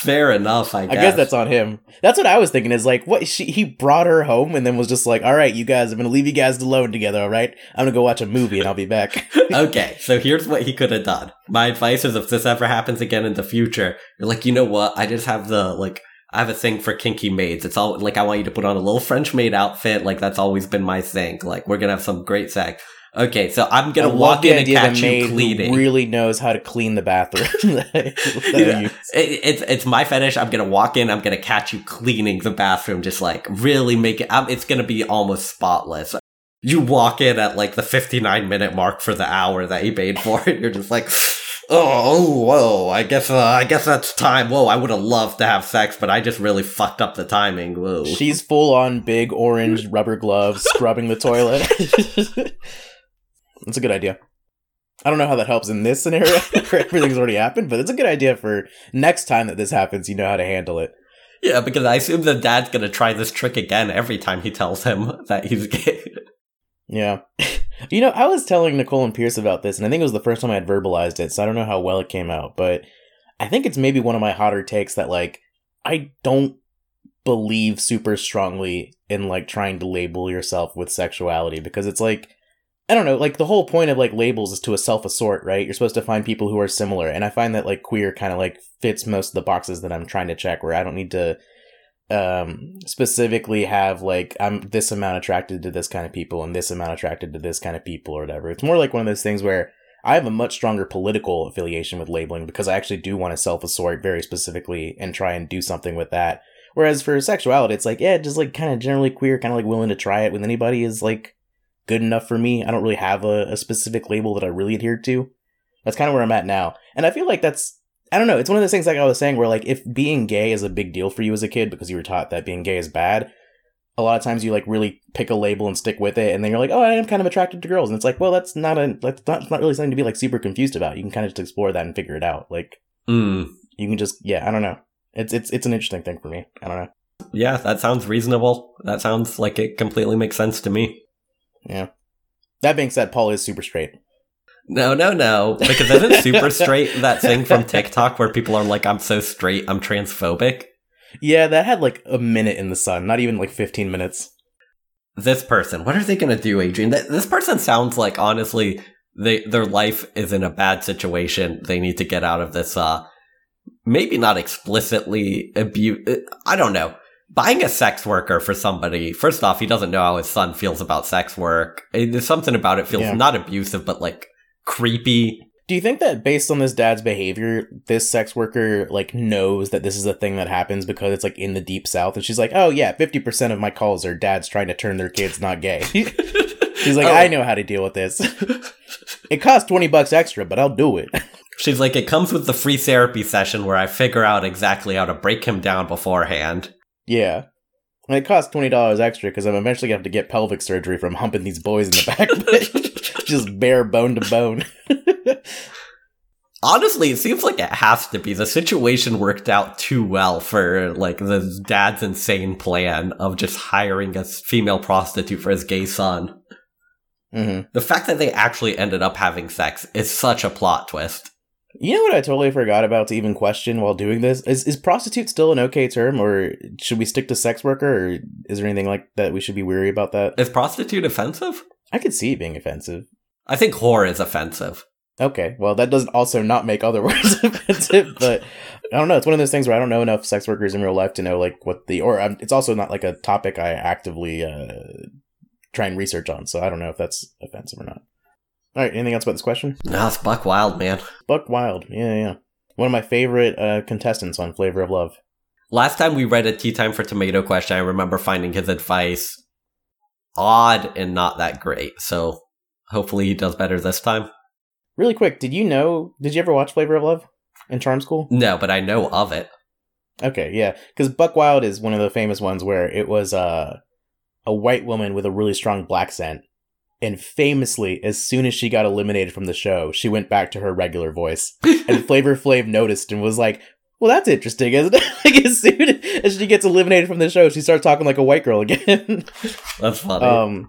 Fair enough, I guess. I guess that's on him. That's what I was thinking is, like, what he brought her home and then was just like, all right, you guys, I'm going to leave you guys alone together, all right? I'm going to go watch a movie and I'll be back. Okay, so here's what he could have done. My advice is, if this ever happens again in the future, you're like, you know what? I just have I have a thing for kinky maids. It's all, like, I want you to put on a little French maid outfit. Like, that's always been my thing. Like, we're going to have some great sex. Okay, so I'm going to walk in and catch you cleaning. Really knows how to clean the bathroom. It's my fetish. I'm going to walk in. I'm going to catch you cleaning the bathroom. Just, like, really make it. It's going to be almost spotless. You walk in at, like, the 59-minute mark for the hour that he paid for it. You're just like, oh, whoa, I guess that's time. Whoa, I would have loved to have sex, but I just really fucked up the timing. Whoa. She's full on big orange rubber gloves scrubbing the toilet. That's a good idea. I don't know how that helps in this scenario where everything's already happened, but it's a good idea for next time that this happens, you know how to handle it. Yeah, because I assume the dad's going to try this trick again every time he tells him that he's gay. Yeah. You know, I was telling Nicole and Pierce about this, and I think it was the first time I had verbalized it, so I don't know how well it came out, but I think it's maybe one of my hotter takes that, like, I don't believe super strongly in, like, trying to label yourself with sexuality, because it's like... I don't know, like, the whole point of, like, labels is to self-assort, right? You're supposed to find people who are similar, and I find that, like, queer kind of, like, fits most of the boxes that I'm trying to check, where I don't need to specifically have, like, I'm this amount attracted to this kind of people and this amount attracted to this kind of people or whatever. It's more like one of those things where I have a much stronger political affiliation with labeling because I actually do want to self-assort very specifically and try and do something with that. Whereas for sexuality, it's like, yeah, just like kind of generally queer, kind of like willing to try it with anybody is like good enough for me. I don't really have a specific label that I really adhere to. That's kind of where I'm at now. And I feel like that's, I don't know, it's one of those things like I was saying where like if being gay is a big deal for you as a kid because you were taught that being gay is bad, a lot of times you like really pick a label and stick with it, and then you're like, oh, I am kind of attracted to girls, and it's like, well, that's not really something to be like super confused about. You can kind of just explore that and figure it out. Like, You can just, yeah, I don't know. It's an interesting thing for me. I don't know. Yeah, that sounds reasonable. That sounds like it completely makes sense to me. Yeah. That being said, Paul is super straight. No. Because isn't super straight that thing from TikTok where people are like, I'm so straight, I'm transphobic? Yeah, that had like a minute in the sun, not even like 15 minutes. This person, what are they going to do, Adrian? This person sounds like, honestly, their life is in a bad situation. They need to get out of this, maybe not explicitly abuse. I don't know. Buying a sex worker for somebody, first off, he doesn't know how his son feels about sex work. There's something about it feels not abusive, but like creepy. Do you think that based on this dad's behavior, this sex worker like knows that this is a thing that happens because it's like in the deep south and she's like, oh yeah, 50% of my calls are dads trying to turn their kids not gay. She's like, oh, I know how to deal with this. It costs $20 extra, but I'll do it. She's like, it comes with the free therapy session where I figure out exactly how to break him down beforehand. Yeah. And it costs $20 extra because I'm eventually going to have to get pelvic surgery from humping these boys in the back. Just bare bone to bone. Honestly, it seems like it has to be. The situation worked out too well for like the dad's insane plan of just hiring a female prostitute for his gay son. Mm-hmm. The fact that they actually ended up having sex is such a plot twist. You know what I totally forgot about to even question while doing this? Is prostitute still an okay term, or should we stick to sex worker, or is there anything like that we should be wary about that? Is prostitute offensive? I could see it being offensive. I think whore is offensive. Okay, well, that doesn't also not make other words offensive, but I don't know. It's one of those things where I don't know enough sex workers in real life to know, like, what the... Or it's also not, like, a topic I actively try and research on, so I don't know if that's offensive or not. All right, anything else about this question? No, it's Buck Wild, man. Buck Wild, yeah. One of my favorite contestants on Flavor of Love. Last time we read a Tea Time for Tomato question, I remember finding his advice odd and not that great, so hopefully he does better this time. Really quick, did you ever watch Flavor of Love in Charm School? No, but I know of it. Okay, yeah, because Buck Wild is one of the famous ones where it was a white woman with a really strong black scent, and famously, as soon as she got eliminated from the show, she went back to her regular voice, and Flavor Flav noticed and was like, well, that's interesting, isn't it? Like, as soon as she gets eliminated from the show, she starts talking like a white girl again. That's funny.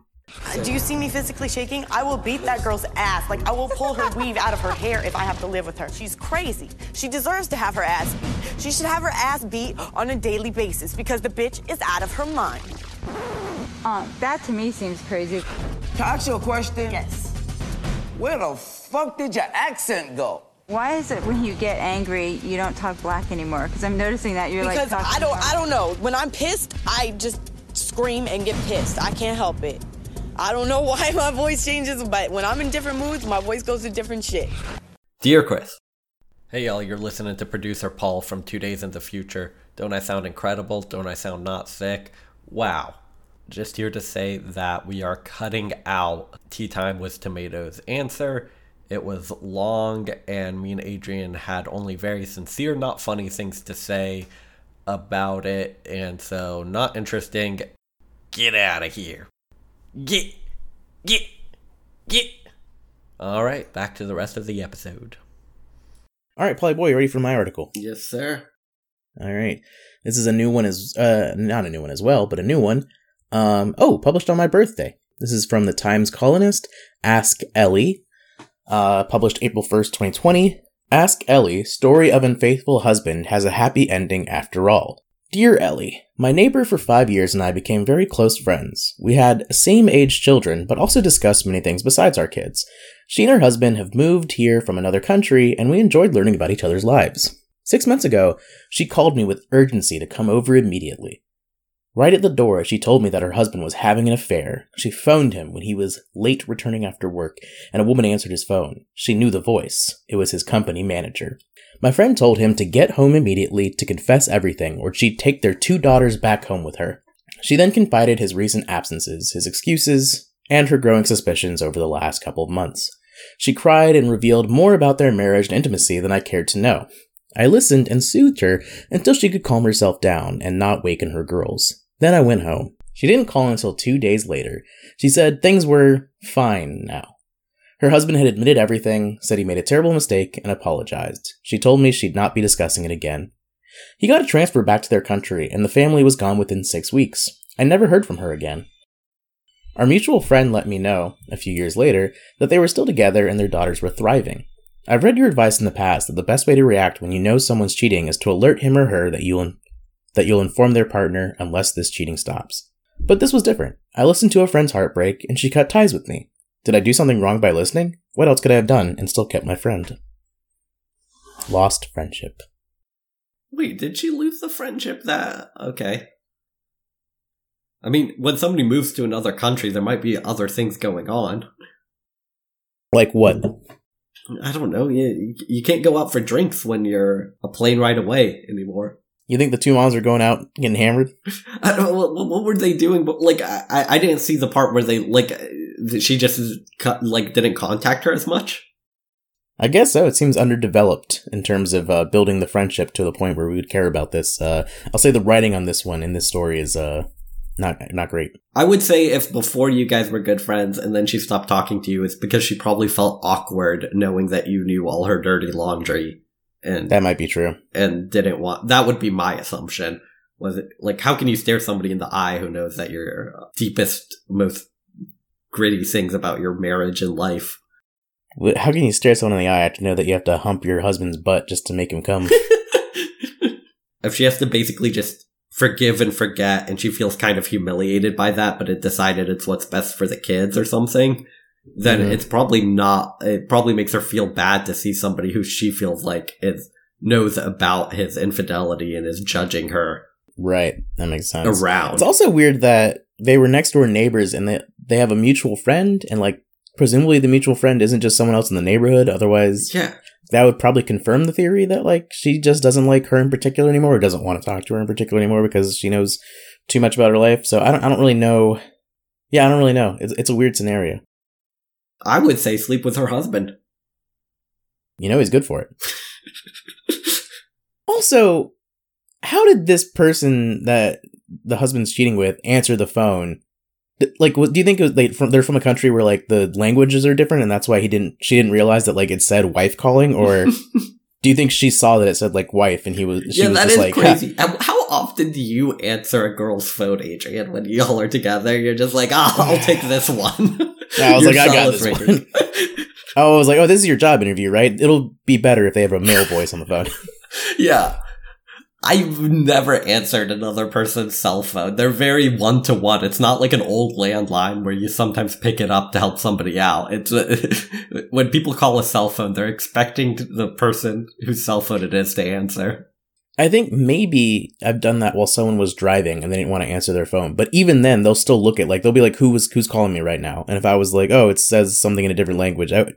Do you see me physically shaking? I will beat that girl's ass. Like, I will pull her weave out of her hair if I have to live with her. She's crazy. She deserves to have her ass beat. She should have her ass beat on a daily basis because the bitch is out of her mind. That to me seems crazy. Can I ask you a question? Yes. Where the fuck did your accent go? Why is it when you get angry, you don't talk black anymore? Because I'm noticing that you're because like... Because I don't know. When I'm pissed, I just scream and get pissed. I can't help it. I don't know why my voice changes, but when I'm in different moods, my voice goes to different shit. Dear Chris. Hey y'all, you're listening to producer Paul from 2 Days in the Future. Don't I sound incredible? Don't I sound not sick? Wow. Just here to say that we are cutting out Tea Time with Tomatoes answer. It was long, and me and Adrian had only very sincere, not funny things to say about it. And so, not interesting. Get out of here. Get. All right, back to the rest of the episode. All right, Polly Boy, you ready for my article? Yes, sir. All right. This is a new one not a new one as well, but a new one. Published on my birthday. This is from the Times columnist, Ask Ellie, published April 1st, 2020. Ask Ellie, story of unfaithful husband has a happy ending after all. Dear Ellie, my neighbor for 5 years and I became very close friends. We had same-age children, but also discussed many things besides our kids. She and her husband have moved here from another country, and we enjoyed learning about each other's lives. 6 months ago, she called me with urgency to come over immediately. Right at the door, she told me that her husband was having an affair. She phoned him when he was late returning after work, and a woman answered his phone. She knew the voice. It was his company manager. My friend told him to get home immediately to confess everything, or she'd take their 2 daughters back home with her. She then confided his recent absences, his excuses, and her growing suspicions over the last couple of months. She cried and revealed more about their marriage and intimacy than I cared to know. I listened and soothed her until she could calm herself down and not waken her girls. Then I went home. She didn't call until 2 days later. She said things were fine now. Her husband had admitted everything, said he made a terrible mistake, and apologized. She told me she'd not be discussing it again. He got a transfer back to their country, and the family was gone within 6 weeks. I never heard from her again. Our mutual friend let me know, a few years later, that they were still together and their daughters were thriving. I've read your advice in the past that the best way to react when you know someone's cheating is to alert him or her that you'll inform their partner unless this cheating stops. But this was different. I listened to a friend's heartbreak, and she cut ties with me. Did I do something wrong by listening? What else could I have done and still kept my friend? Lost friendship. Wait, did she lose the friendship there? Okay. I mean, when somebody moves to another country, there might be other things going on. Like what? I don't know. You can't go out for drinks when you're a plane ride away anymore. You think the 2 moms are going out getting hammered? I don't know. What were they doing? But like, I didn't see the part where they like she just like didn't contact her as much. I guess so. It seems underdeveloped in terms of building the friendship to the point where we would care about this. I'll say the writing on this one in this story is not great. I would say if before you guys were good friends and then she stopped talking to you, it's because she probably felt awkward knowing that you knew all her dirty laundry. And that might be true. And didn't want. That would be my assumption. Was it like how can you stare somebody in the eye who knows that your deepest, most gritty things about your marriage and life? How can you stare someone in the eye to know that you have to hump your husband's butt just to make him come? If she has to basically just forgive and forget, and she feels kind of humiliated by that, but it decided it's what's best for the kids or something, then It's probably not. It probably makes her feel bad to see somebody who she feels like knows about his infidelity and is judging her. Right, that makes sense. Around. It's also weird that they were next door neighbors, and they have a mutual friend, and like. Presumably the mutual friend isn't just someone else in the neighborhood, otherwise that would probably confirm the theory that like she just doesn't like her in particular anymore or doesn't want to talk to her in particular anymore because she knows too much about her life. So I don't really know. Yeah, I don't really know. It's a weird scenario. I would say sleep with her husband. You know he's good for it. Also, how did this person that the husband's cheating with answer the phone? Like, do you think it was they're from a country where like the languages are different, and that's why she didn't realize that like it said wife calling, or do you think she saw that it said like wife and she was that just is like crazy? Yeah. How often do you answer a girl's phone, Adrian? When y'all are together, you're just like, oh, I'll take this one. I was like, I got this one. I was like, oh, this is your job interview, right? It'll be better if they have a male voice on the phone. Yeah. I've never answered another person's cell phone. They're very one-to-one. It's not like an old landline where you sometimes pick it up to help somebody out. It's when people call a cell phone, they're expecting the person whose cell phone it is to answer. I think maybe I've done that while someone was driving and they didn't want to answer their phone. But even then, they'll still look at like they'll be like, who's calling me right now? And if I was like, oh, it says something in a different language, that's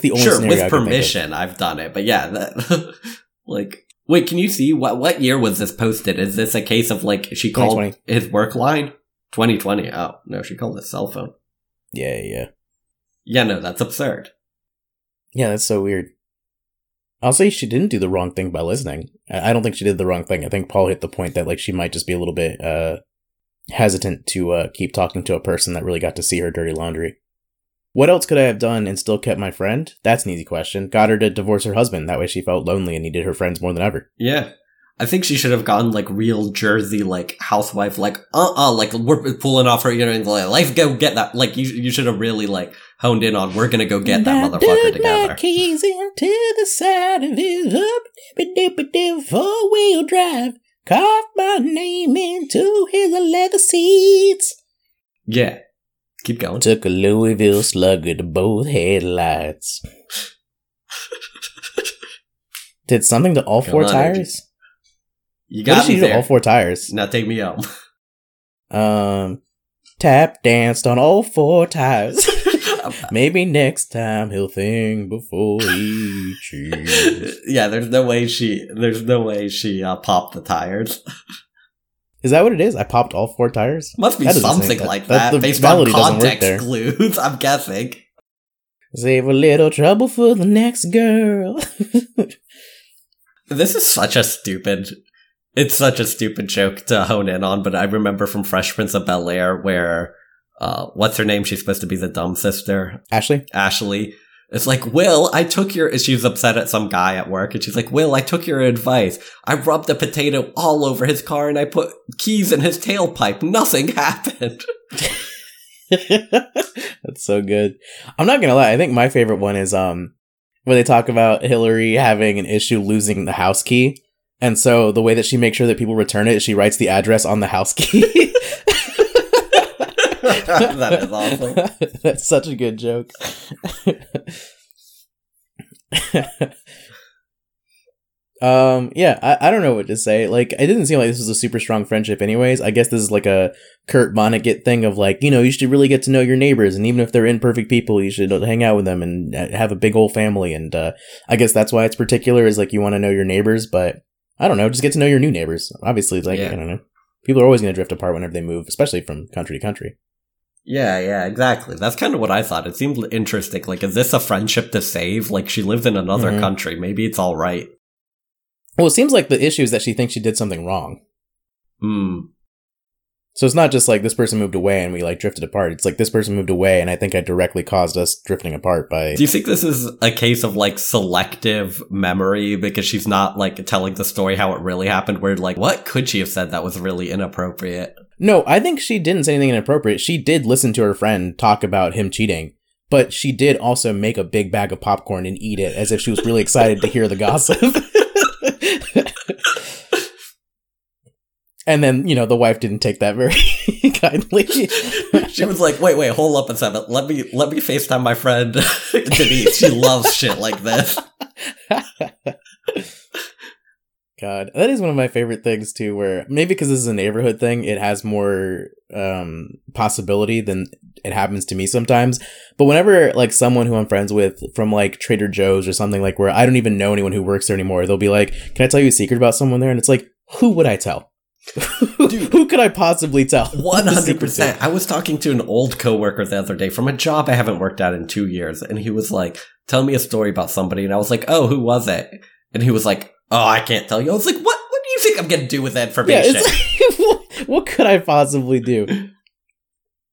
the only scenario. Sure, with permission, I've done it. But yeah, that, like. Wait, can you see what year was this posted? Is this a case of like she called his work line? 2020. Oh no, she called his cell phone. Yeah. Yeah, no, that's absurd. Yeah, that's so weird. I'll say she didn't do the wrong thing by listening. I don't think she did the wrong thing. I think Paul hit the point that like she might just be a little bit hesitant to keep talking to a person that really got to see her dirty laundry. What else could I have done and still kept my friend? That's an easy question. Got her to divorce her husband. That way she felt lonely and needed her friends more than ever. Yeah. I think she should have gotten, like, real Jersey, like, housewife, like, like, we're pulling off her, you know, like, go get that. Like, you should have really, like, honed in on, we're gonna go get that motherfucker together. My keys into the side of his up, four-wheel drive. Carved my name into his leather seats. Yeah. Keep going. Took a Louisville Slugger to both headlights. Did something to all 4 tires? You got me there. All four tires. Now take me out. Tap danced on all four tires. Maybe next time he'll think before he cheats. Yeah, there's no way she popped the tires. Is that what it is? I popped all four tires? Must be something like that. Based on context clues, I'm guessing. Save a little trouble for the next girl. This is such a stupid joke to hone in on, but I remember from Fresh Prince of Bel-Air where, what's her name? She's supposed to be the dumb sister. Ashley. It's like, Will, I took your... She's upset at some guy at work, and she's like, Will, I took your advice. I rubbed a potato all over his car, and I put keys in his tailpipe. Nothing happened. That's so good. I'm not gonna lie, I think my favorite one is where they talk about Hillary having an issue losing the house key, and so the way that she makes sure that people return it is she writes the address on the house key. That is awesome. That's such a good joke. I don't know what to say. Like, it didn't seem like this was a super strong friendship anyways. I guess this is like a Kurt Vonnegut thing of like, you know, you should really get to know your neighbors, and even if they're imperfect people, you should hang out with them and have a big old family. And I guess that's why it's particular, is like you want to know your neighbors, but I don't know, just get to know your new neighbors. Obviously, like, yeah. I don't know. People are always going to drift apart whenever they move, especially from country to country. Yeah, exactly. That's kind of what I thought. It seemed interesting. Like, is this a friendship to save? Like, she lives in another country. Maybe it's all right. Well, it seems like the issue is that she thinks she did something wrong. So it's not just like this person moved away and we like drifted apart. It's like this person moved away and I think I directly caused us drifting apart by... Do you think this is a case of like selective memory because she's not like telling the story how it really happened, where like what could she have said that was really inappropriate? No, I think she didn't say anything inappropriate. She did listen to her friend talk about him cheating. But she did also make a big bag of popcorn and eat it as if she was really excited to hear the gossip. And then, you know, the wife didn't take that very kindly. She was like, wait, hold up a second. Let me FaceTime my friend Denise. She loves shit like this. God, that is one of my favorite things, too, where maybe because this is a neighborhood thing, it has more possibility than it happens to me sometimes. But whenever, like, someone who I'm friends with from, like, Trader Joe's or something, like, where I don't even know anyone who works there anymore, they'll be like, can I tell you a secret about someone there? And it's like, who would I tell? Dude, who could I possibly tell? 100%. I was talking to an old coworker the other day from a job I haven't worked at in 2 years, and he was like, tell me a story about somebody. And I was like, oh, who was it? And he was like, oh, I can't tell you. I was like, what do you think I'm going to do with that information? Yeah, like, what could I possibly do?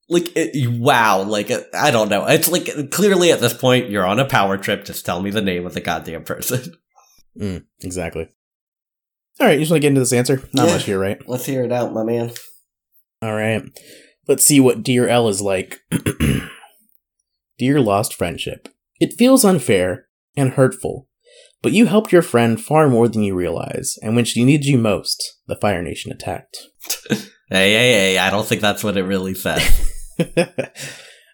Like, I don't know. It's like, clearly at this point, you're on a power trip. Just tell me the name of the goddamn person. Exactly. All right, you just want to get into this answer? Not much here, right? Let's hear it out, my man. All right. Let's see what Dear L is like. Dear Lost Friendship. It feels unfair and hurtful. But you helped your friend far more than you realize, and when she needed you most, the Fire Nation attacked. Hey, I don't think that's what it really said.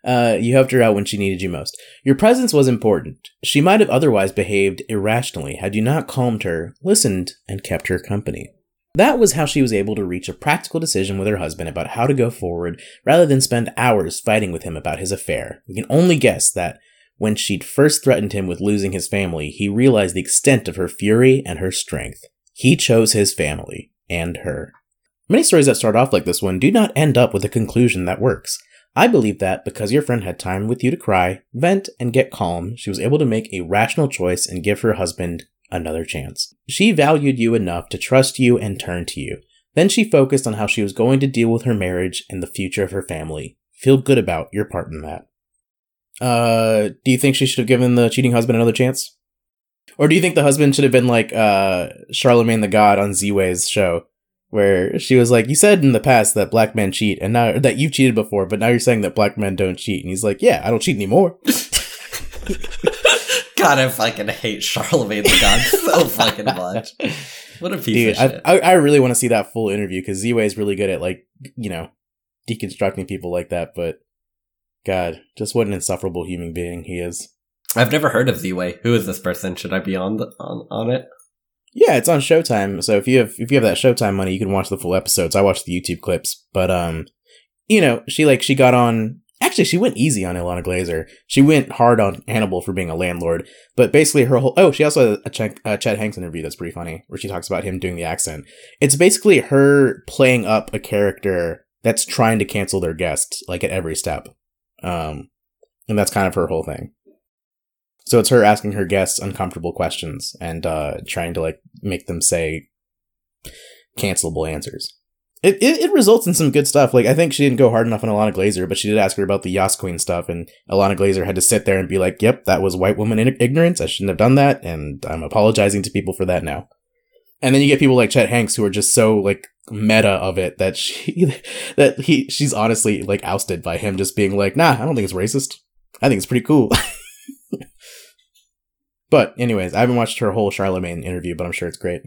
You helped her out when she needed you most. Your presence was important. She might have otherwise behaved irrationally had you not calmed her, listened, and kept her company. That was how she was able to reach a practical decision with her husband about how to go forward, rather than spend hours fighting with him about his affair. We can only guess that when she'd first threatened him with losing his family, he realized the extent of her fury and her strength. He chose his family and her. Many stories that start off like this one do not end up with a conclusion that works. I believe that because your friend had time with you to cry, vent, and get calm, she was able to make a rational choice and give her husband another chance. She valued you enough to trust you and turn to you. Then she focused on how she was going to deal with her marriage and the future of her family. Feel good about your part in that. Do you think she should have given the cheating husband another chance? Or do you think the husband should have been like, Charlemagne the God on Z-Way's show, where she was like, you said in the past that black men cheat, and now that you've cheated before, but now you're saying that black men don't cheat. And he's like, yeah, I don't cheat anymore. God, I fucking hate Charlemagne the God so fucking much. What a piece of shit. I really want to see that full interview, because Z-Way is really good at, like, you know, deconstructing people like that, but God, just what an insufferable human being he is. I've never heard of Z-Way. Who is this person? Should I be on it? Yeah, it's on Showtime. So if you have that Showtime money, you can watch the full episodes. I watched the YouTube clips, but you know, she got on. Actually, she went easy on Ilana Glazer. She went hard on Hannibal for being a landlord, but basically her whole... Oh, she also had a Chet Hanks interview that's pretty funny, where she talks about him doing the accent. It's basically her playing up a character that's trying to cancel their guest, like, at every step. And that's kind of her whole thing. So it's her asking her guests uncomfortable questions and trying to, like, make them say cancelable answers. It results in some good stuff. Like, I think she didn't go hard enough on Ilana Glazer, but she did ask her about the Yas Queen stuff, and Ilana Glazer had to sit there and be like, yep, that was white woman ignorance. I shouldn't have done that, and I'm apologizing to people for that now. And then you get people like Chet Hanks, who are just so, like, meta of it that she's honestly, like, ousted by him just being like, nah, I don't think it's racist. I think it's pretty cool. But anyways, I haven't watched her whole Charlemagne interview, but I'm sure it's great.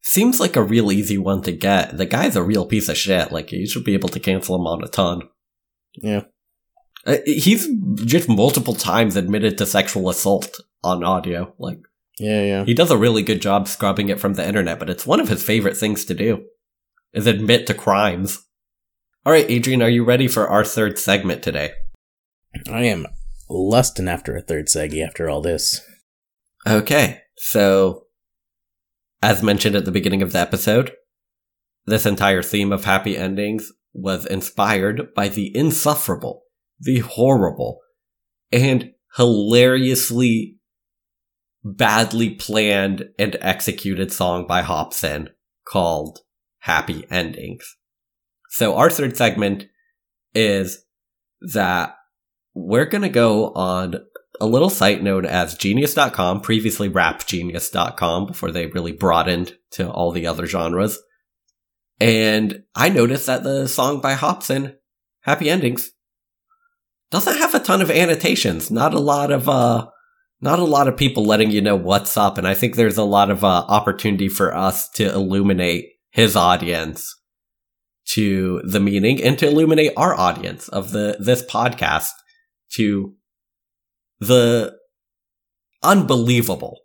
Seems like a real easy one to get. The guy's a real piece of shit. Like, you should be able to cancel him on a ton. Yeah. He's just multiple times admitted to sexual assault on audio. Like, yeah. He does a really good job scrubbing it from the internet, but it's one of his favorite things to do, is admit to crimes. All right, Adrian, are you ready for our third segment today? I am lusting after a third seggy after all this. Okay, so... as mentioned at the beginning of the episode, this entire theme of Happy Endings was inspired by the insufferable, the horrible, and hilariously badly planned and executed song by Hopsin called Happy Endings. So our third segment is that we're going to go on a little site known as Genius.com, previously RapGenius.com, before they really broadened to all the other genres. And I noticed that the song by Hopsin, Happy Endings, doesn't have a ton of annotations. Not a lot of people letting you know what's up, and I think there's a lot of opportunity for us to illuminate his audience to the meaning, and to illuminate our audience of this podcast to the unbelievable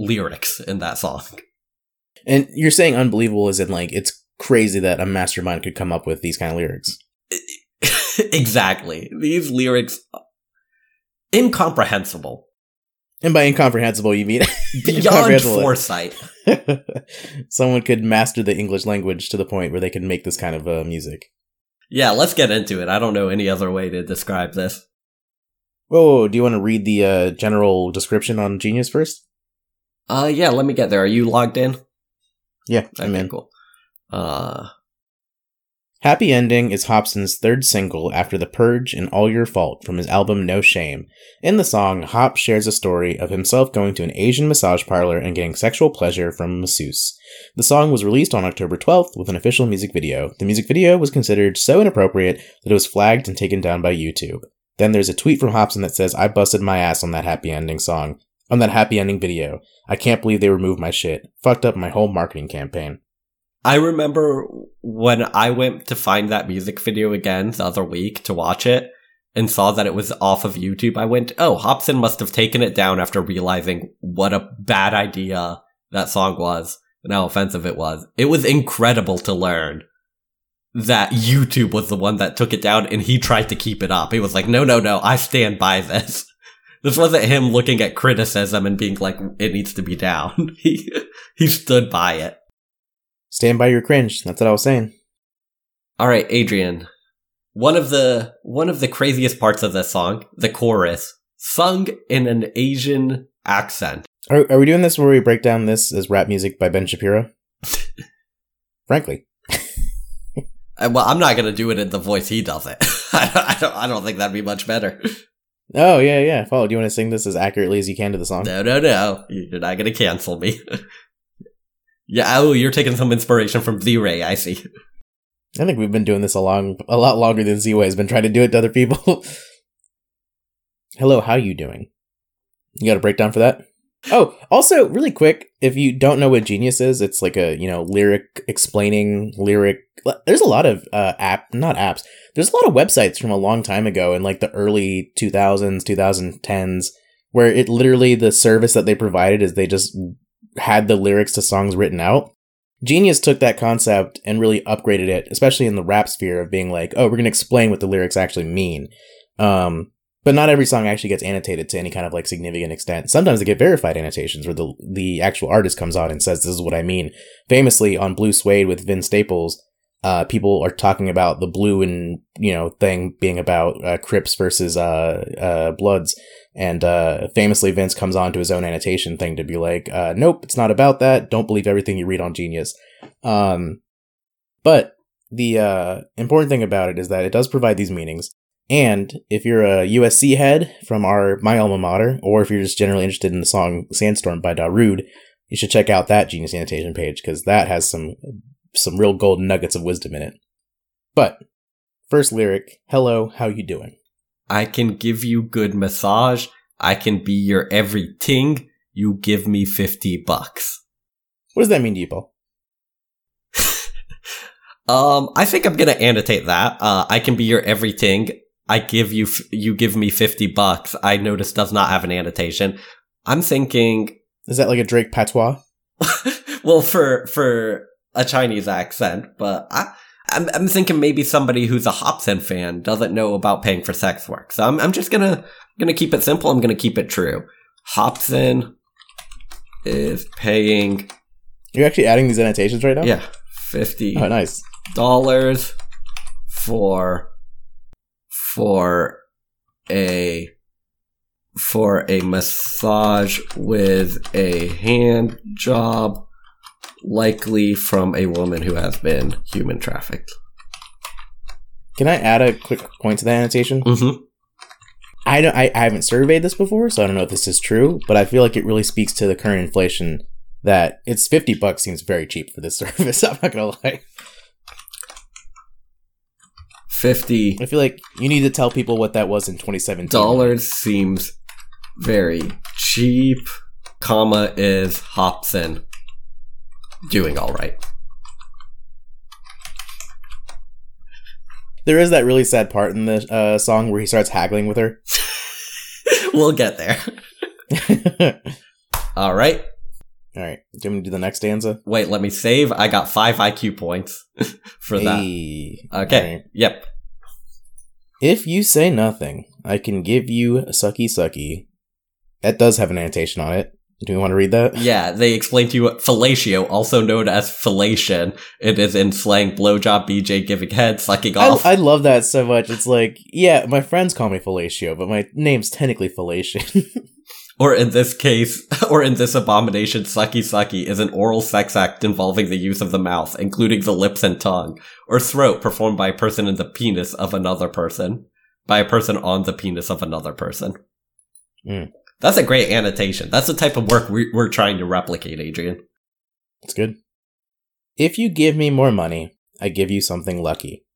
lyrics in that song. And you're saying unbelievable as in, like, it's crazy that a mastermind could come up with these kind of lyrics. Exactly. These lyrics, incomprehensible. And by incomprehensible, you mean... beyond foresight. Someone could master the English language to the point where they could make this kind of music. Yeah, let's get into it. I don't know any other way to describe this. Whoa, do you want to read the general description on Genius first? Yeah, let me get there. Are you logged in? Yeah, I'm in. Cool. Happy Ending is Hopsin's third single after The Purge and All Your Fault from his album No Shame. In the song, Hop shares a story of himself going to an Asian massage parlor and getting sexual pleasure from a masseuse. The song was released on October 12th with an official music video. The music video was considered so inappropriate that it was flagged and taken down by YouTube. Then there's a tweet from Hopsin that says, I busted my ass on that Happy Ending song, on that Happy Ending video. I can't believe they removed my shit. Fucked up my whole marketing campaign. I remember when I went to find that music video again the other week to watch it and saw that it was off of YouTube, I went, oh, Hopsin must have taken it down after realizing what a bad idea that song was and how offensive it was. It was incredible to learn that YouTube was the one that took it down, and he tried to keep it up. He was like, no, I stand by this. This wasn't him looking at criticism and being like, it needs to be down. He stood by it. Stand by your cringe. That's what I was saying. All right, Adrian. One of the craziest parts of this song, the chorus, sung in an Asian accent. Are we doing this where we break down this as rap music by Ben Shapiro? Frankly. Well, I'm not going to do it in the voice he does it. I don't think that'd be much better. Oh, yeah. Follow, do you want to sing this as accurately as you can to the song? No. You're not going to cancel me. Yeah, oh, you're taking some inspiration from Z-Way, I see. I think we've been doing this a lot longer than Z-Way has been trying to do it to other people. Hello, how you doing? You got a breakdown for that? Oh, also, really quick, if you don't know what Genius is, it's like a, lyric explaining lyric. There's a lot of there's a lot of websites from a long time ago in like the early 2000s, 2010s, where it literally the service that they provided is they just had the lyrics to songs written out. Genius took that concept and really upgraded it, especially in the rap sphere of being like, oh, we're going to explain what the lyrics actually mean. But not every song actually gets annotated to any kind of like significant extent. Sometimes they get verified annotations where the actual artist comes on and says, this is what I mean. Famously on Blue Suede with Vin Staples, people are talking about the blue and, you know, thing being about Crips versus Bloods. And famously Vince comes on to his own annotation thing to be like, nope, it's not about that. Don't believe everything you read on Genius. But the important thing about it is that it does provide these meanings. And if you're a USC head from my alma mater, or if you're just generally interested in the song Sandstorm by Darude, you should check out that Genius annotation page, because that has some real golden nuggets of wisdom in it. But first lyric, hello, how you doing? I can give you good massage. I can be your everything. You give me $50. What does that mean to you, Paul? I think I'm going to annotate that. I can be your everything. I give you, you give me $50. I notice does not have an annotation. I'm thinking. Is that like a Drake patois? Well, for a Chinese accent, but I'm thinking maybe somebody who's a Hopsin fan doesn't know about paying for sex work. So I'm just gonna keep it simple. I'm gonna keep it true. Hopsin is paying. You're actually adding these annotations right now? Yeah, $50. Oh, nice. Dollars for a massage with a hand job. Likely from a woman who has been human trafficked. Can I add a quick point to that annotation? Mm-hmm. I haven't surveyed this before, so I don't know if this is true, but I feel like it really speaks to the current inflation that it's $50 seems very cheap for this service. I'm not going to lie. 50. I feel like you need to tell people what that was in 2017. Dollars seems very cheap, comma is Hopsin. Doing all right. There is that really sad part in the song where he starts haggling with her. We'll get there. All right. Do you want me to do the next stanza? Wait, let me save. I got 5 IQ points for that. Okay. Right. Yep. If you say nothing, I can give you a sucky sucky. That does have an annotation on it. Do you want to read that? Yeah, they explain to you what fellatio, also known as fellation. It is in slang blowjob, BJ, giving head, sucking off. I love that so much. It's like, yeah, my friends call me fellatio, but my name's technically fellation. or in this abomination, sucky sucky is an oral sex act involving the use of the mouth, including the lips and tongue, or throat performed by a person in the penis of another person, by a person on the penis of another person. Mm. That's a great annotation. That's the type of work we're trying to replicate, Adrian. That's good. If you give me more money, I give you something lucky.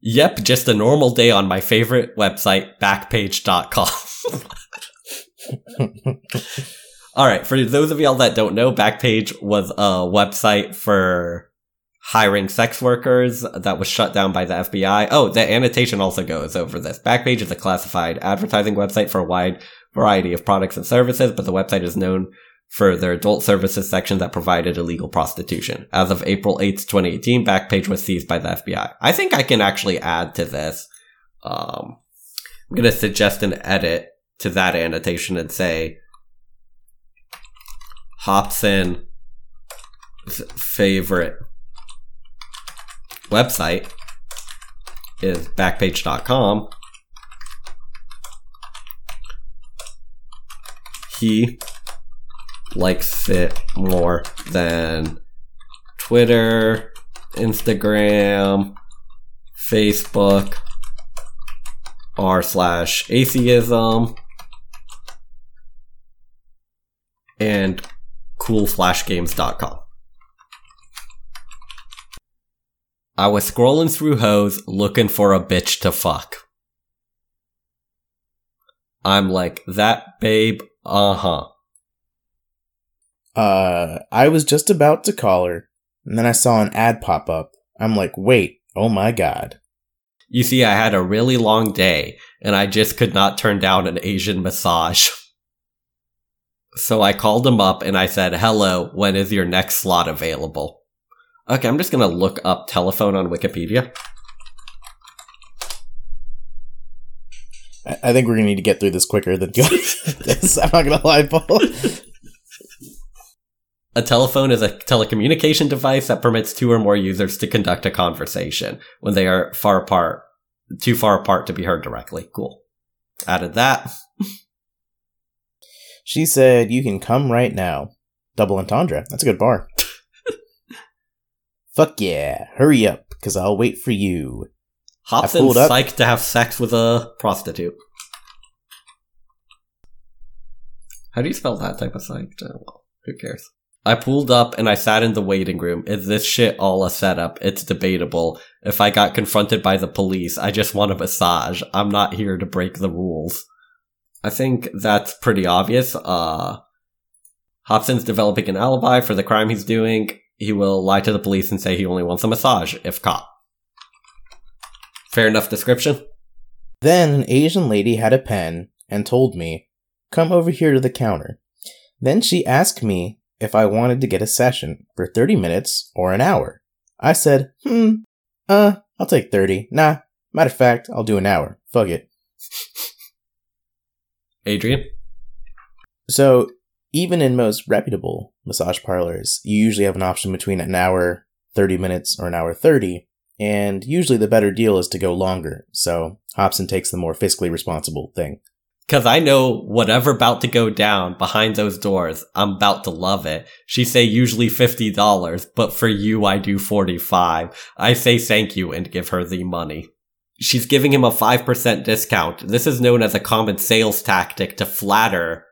Yep, just a normal day on my favorite website, Backpage.com. All right, for those of y'all that don't know, Backpage was a website for hiring sex workers that was shut down by the FBI. Oh, the annotation also goes over this. Backpage is a classified advertising website for a wide variety of products and services, but the website is known for their adult services section that provided illegal prostitution. As of April 8th, 2018, Backpage was seized by the FBI. I think I can actually add to this. I'm going to suggest an edit to that annotation and say Hopsin's favorite website is Backpage.com. He likes it more than Twitter, Instagram, Facebook, r/atheism, and coolflashgames.com. I was scrolling through hoes looking for a bitch to fuck. I'm like, that babe. I was just about to call her, and then I saw an ad pop up. I'm like, wait, oh my god. You see, I had a really long day, and I just could not turn down an Asian massage. So I called him up and I said, hello, when is your next slot available? Okay, I'm just going to look up telephone on Wikipedia. I think we're going to need to get through this quicker than this. I'm not going to lie, Paul. A telephone is a telecommunication device that permits two or more users to conduct a conversation when they are too far apart to be heard directly. Cool. Added that. She said, you can come right now. Double entendre. That's a good bar. Fuck yeah. Hurry up, because I'll wait for you. Hopson's psyched to have sex with a prostitute. How do you spell that type of psyched? Well, who cares? I pulled up and I sat in the waiting room. Is this shit all a setup? It's debatable. If I got confronted by the police, I just want a massage. I'm not here to break the rules. I think that's pretty obvious. Hopson's developing an alibi for the crime he's doing. He will lie to the police and say he only wants a massage, if caught. Fair enough description. Then an Asian lady had a pen and told me, come over here to the counter. Then she asked me if I wanted to get a session for 30 minutes or an hour. I said, I'll take 30. Nah, matter of fact, I'll do an hour. Fuck it. Adrian? So, even in most reputable massage parlors, you usually have an option between an hour, 30 minutes, or an hour 30, and usually the better deal is to go longer, so Hopsin takes the more fiscally responsible thing. Because I know whatever about to go down behind those doors, I'm about to love it. She say usually $50, but for you I do $45. I say thank you and give her the money. She's giving him a 5% discount. This is known as a common sales tactic to flatter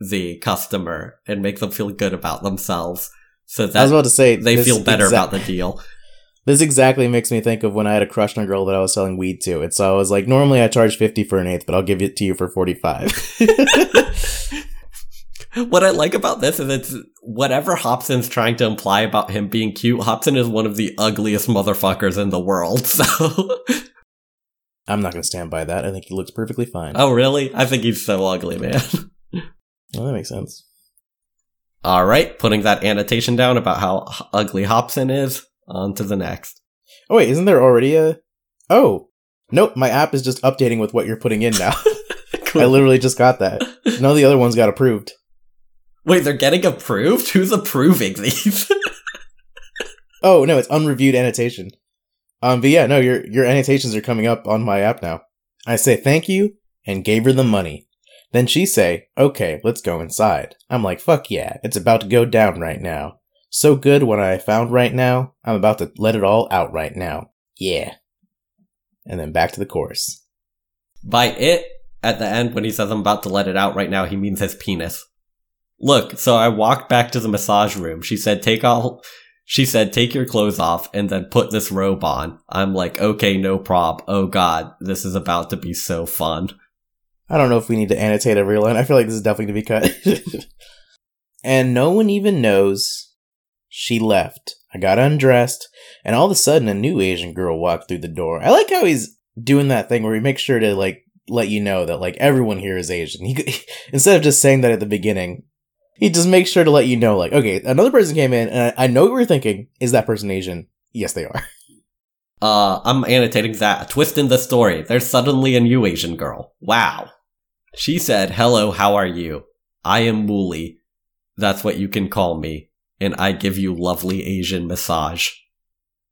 the customer and make them feel good about themselves. So that I was about to say, they feel better about the deal. This exactly makes me think of when I had a crush on a girl that I was selling weed to. And so I was like, normally I charge $50 for an eighth, but I'll give it to you for $45. What I like about this is it's whatever Hopson's trying to imply about him being cute, Hopsin is one of the ugliest motherfuckers in the world. So I'm not going to stand by that. I think he looks perfectly fine. Oh, really? I think he's so ugly, man. Well, that makes sense. All right. Putting that annotation down about how ugly Hopsin is. On to the next. Oh, wait. Isn't there already a... Oh. Nope. My app is just updating with what you're putting in now. Cool. I literally just got that. None of the other ones got approved. Wait, they're getting approved? Who's approving these? Oh, no. It's unreviewed annotation. But yeah, no, your annotations are coming up on my app now. I say thank you and gave her the money. Then she say, okay, let's go inside. I'm like, fuck yeah, it's about to go down right now. So good when I found right now, I'm about to let it all out right now. Yeah. And then back to the chorus. By it, at the end, when he says I'm about to let it out right now, he means his penis. Look, so I walked back to the massage room. She said, take your clothes off and then put this robe on. I'm like, okay, no prob. Oh, God, this is about to be so fun. I don't know if we need to annotate every line. I feel like this is definitely going to be cut. And no one even knows. She left. I got undressed. And all of a sudden, a new Asian girl walked through the door. I like how he's doing that thing where he makes sure to, like, let you know that, like, everyone here is Asian. He, instead of just saying that at the beginning... He just makes sure to let you know, like, okay, another person came in, and I know what you're thinking. Is that person Asian? Yes, they are. I'm annotating that. A twist in the story. There's suddenly a new Asian girl. Wow. She said, hello, how are you? I am Muli. That's what you can call me. And I give you lovely Asian massage.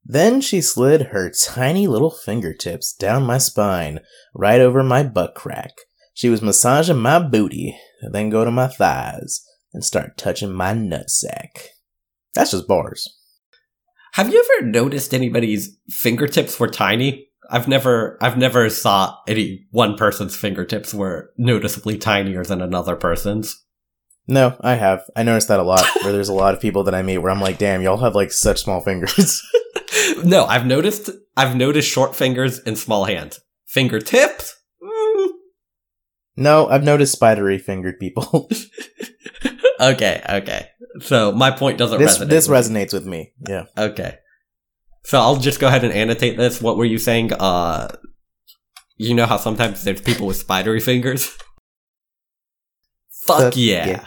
Then she slid her tiny little fingertips down my spine, right over my butt crack. She was massaging my booty, and then go to my thighs. And start touching my nutsack. That's just bars. Have you ever noticed anybody's fingertips were tiny? I've never saw any one person's fingertips were noticeably tinier than another person's. No, I have. I noticed that a lot, where there's a lot of people that I meet where I'm like, damn, y'all have like such small fingers. No, I've noticed short fingers and small hands. Fingertips? No, I've noticed spidery fingered people. Okay. So my point doesn't resonate. This resonates with me. Yeah. Okay. So I'll just go ahead and annotate this. What were you saying? You know how sometimes there's people with spidery fingers? Fuck yeah.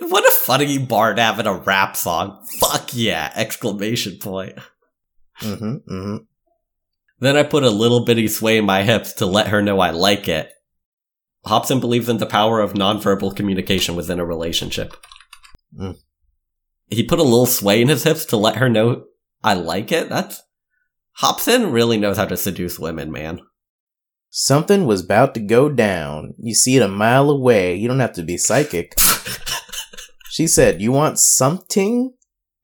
What a funny bard having a rap song. Fuck yeah! Exclamation point. Mm-hmm, mm-hmm. Then I put a little bitty sway in my hips to let her know I like it. Hopsin believes in the power of nonverbal communication within a relationship. Mm. He put a little sway in his hips to let her know I like it? That's... Hopsin really knows how to seduce women, man. Something was about to go down. You see it a mile away. You don't have to be psychic. She said, "You want something?"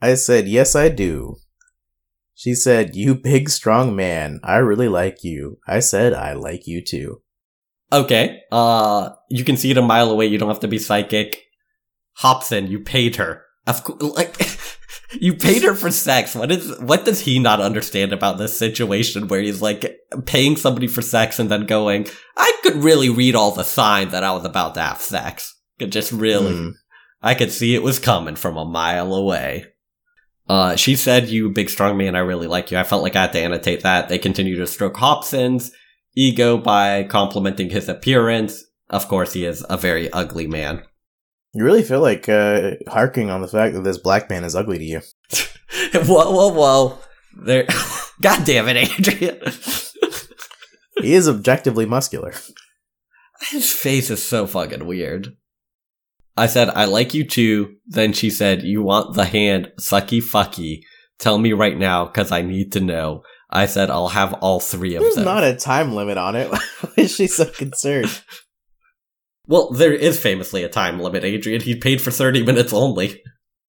I said, "Yes, I do." She said, "You big, strong man. I really like you." I said, "I like you too." Okay. You can see it a mile away. You don't have to be psychic. Hopsin, you paid her. Of course, like... You paid her for sex. What does he not understand about this situation where he's like paying somebody for sex and then going, I could really read all the signs that I was about to have sex. Could just really, I could see it was coming from a mile away. She said, "You big strong man, I really like you." I felt like I had to annotate that. They continue to stroke Hopsin's ego by complimenting his appearance. Of course, he is a very ugly man. You really feel like harking on the fact that this black man is ugly to you. Whoa. There. God damn it, Adrian. He is objectively muscular. His face is so fucking weird. I said, "I like you too." Then she said, "You want the hand, sucky fucky. Tell me right now, because I need to know." I said, "I'll have all three of them." There's not a time limit on it. Why is she so concerned? Well, there is famously a time limit, Adrian. He paid for 30 minutes only.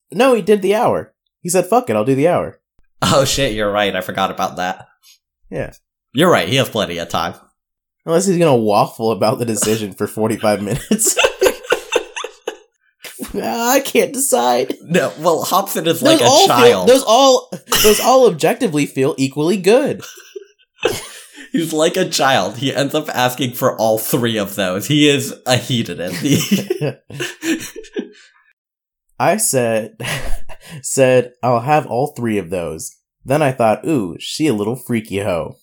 No, he did the hour. He said, "Fuck it, I'll do the hour." Oh shit, you're right. I forgot about that. Yeah. You're right, he has plenty of time. Unless he's gonna waffle about the decision for 45 minutes. I can't decide. No, well, Hopsin is like a child. Those all objectively feel equally good. He's like a child. He ends up asking for all three of those. He is a hedonist. I said, "I'll have all three of those." Then I thought, ooh, she a little freaky hoe.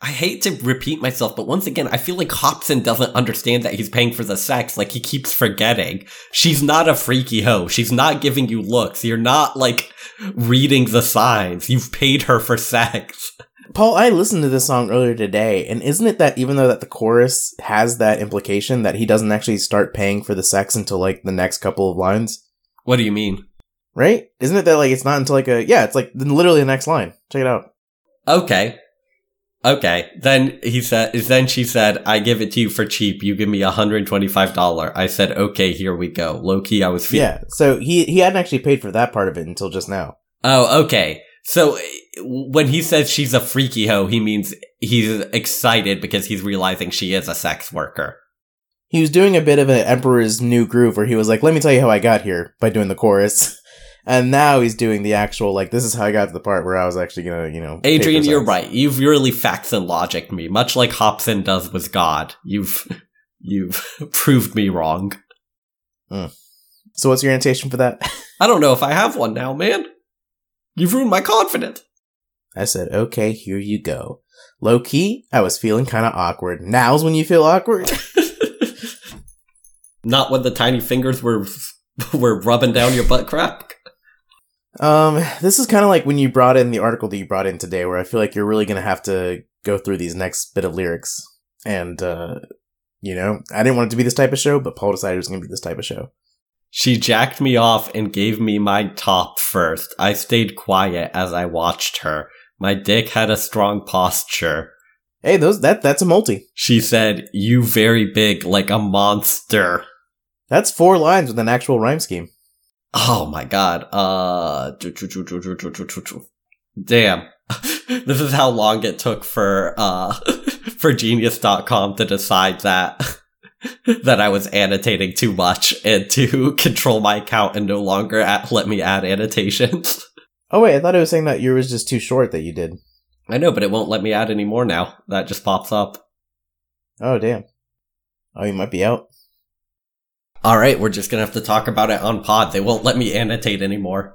I hate to repeat myself, but once again, I feel like Hopsin doesn't understand that he's paying for the sex. Like, he keeps forgetting. She's not a freaky hoe. She's not giving you looks. You're not, like, reading the signs. You've paid her for sex. Paul, I listened to this song earlier today, and isn't it that even though that the chorus has that implication that he doesn't actually start paying for the sex until, like, the next couple of lines? What do you mean? Right? Isn't it that, like, it's not until, like, it's, like, literally the next line. Check it out. Okay. Then she said, "I give it to you for cheap. You give me $125. I said, "Okay, here we go." Low key, I was feeling. Yeah, so he hadn't actually paid for that part of it until just now. Oh, okay. So when he says she's a freaky hoe, he means he's excited because he's realizing she is a sex worker. He was doing a bit of an Emperor's New Groove where he was like, "Let me tell you how I got here," by doing the chorus. And now he's doing the actual, like, this is how I got to the part where I was actually gonna, Adrian, you're right. You've really facts and logic me, much like Hopsin does with God. You've proved me wrong. So what's your annotation for that? I don't know if I have one now, man. You've ruined my confidence. I said, "Okay, here you go." Low key, I was feeling kind of awkward. Now's when you feel awkward. Not when the tiny fingers were rubbing down your butt crack. This is kind of like when you brought in the article that you brought in today, where I feel like you're really going to have to go through these next bit of lyrics. And, I didn't want it to be this type of show, but Paul decided it was going to be this type of show. She jacked me off and gave me my top first. I stayed quiet as I watched her. My dick had a strong posture. Hey, that's a multi. She said, "You very big, like a monster." That's four lines with an actual rhyme scheme. Oh my god. Damn. This is how long it took for Genius.com to decide that. That I was annotating too much and to control my account and no longer let me add annotations. Oh, wait, I thought it was saying that yours was just too short that you did. I know, but it won't let me add any more now. That just pops up. Oh, damn. Oh, you might be out. All right, we're just going to have to talk about it on pod. They won't let me annotate anymore.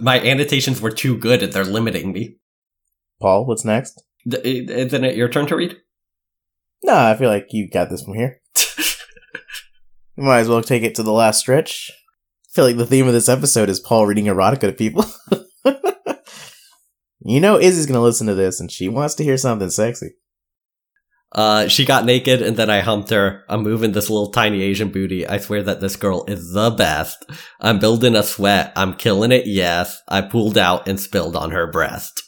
My annotations were too good and they're limiting me. Paul, what's next? Isn't it your turn to read? No, I feel like you got this from here. We might as well take it to the last stretch. I feel like the theme of this episode is Paul reading erotica to people. You know Izzy's going to listen to this, and she wants to hear something sexy. She got naked, and then I humped her. I'm moving this little tiny Asian booty. I swear that this girl is the best. I'm building a sweat. I'm killing it, yes. I pulled out and spilled on her breast.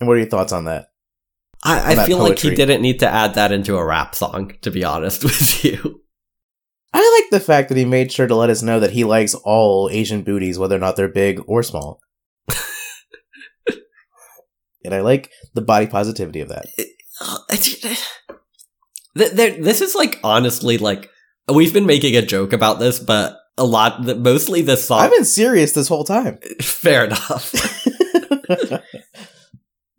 And what are your thoughts on that? I feel poetry. Like he didn't need to add that into a rap song, to be honest with you. I like the fact that he made sure to let us know that he likes all Asian booties, whether or not they're big or small. And I like the body positivity of that. This is like, honestly, like, we've been making a joke about this, but mostly this song. I've been serious this whole time. Fair enough.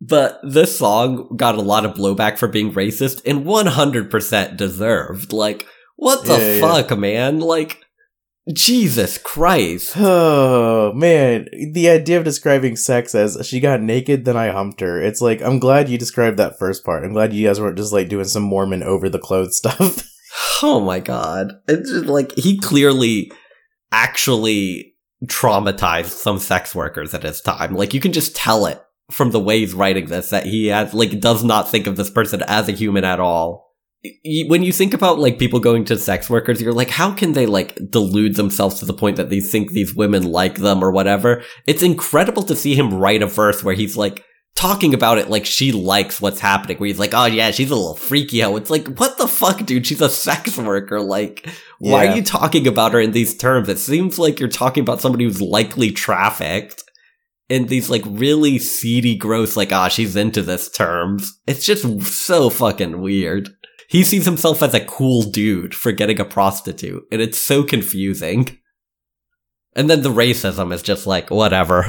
But this song got a lot of blowback for being racist, and 100% deserved. Like, what the fuck, man? Like, Jesus Christ. Oh, man. The idea of describing sex as she got naked, then I humped her. It's like, I'm glad you described that first part. I'm glad you guys weren't just, like, doing some Mormon over-the-clothes stuff. Oh, my God. It's just, like, he clearly actually traumatized some sex workers at his time. Like, you can just tell it from the way he's writing this that he has, like, does not think of this person as a human at all. When you think about, like, people going to sex workers, you're like, how can they, like, delude themselves to the point that they think these women like them or whatever? It's incredible to see him write a verse where he's, like, talking about it like she likes what's happening, where he's like, oh, yeah, she's a little freaky hoe. It's like, what the fuck, dude? She's a sex worker. Like, why are you talking about her in these terms? It seems like you're talking about somebody who's likely trafficked in these, like, really seedy, gross, like, ah, she's into this terms. It's just so fucking weird. He sees himself as a cool dude for getting a prostitute, and it's so confusing. And then the racism is just like, whatever.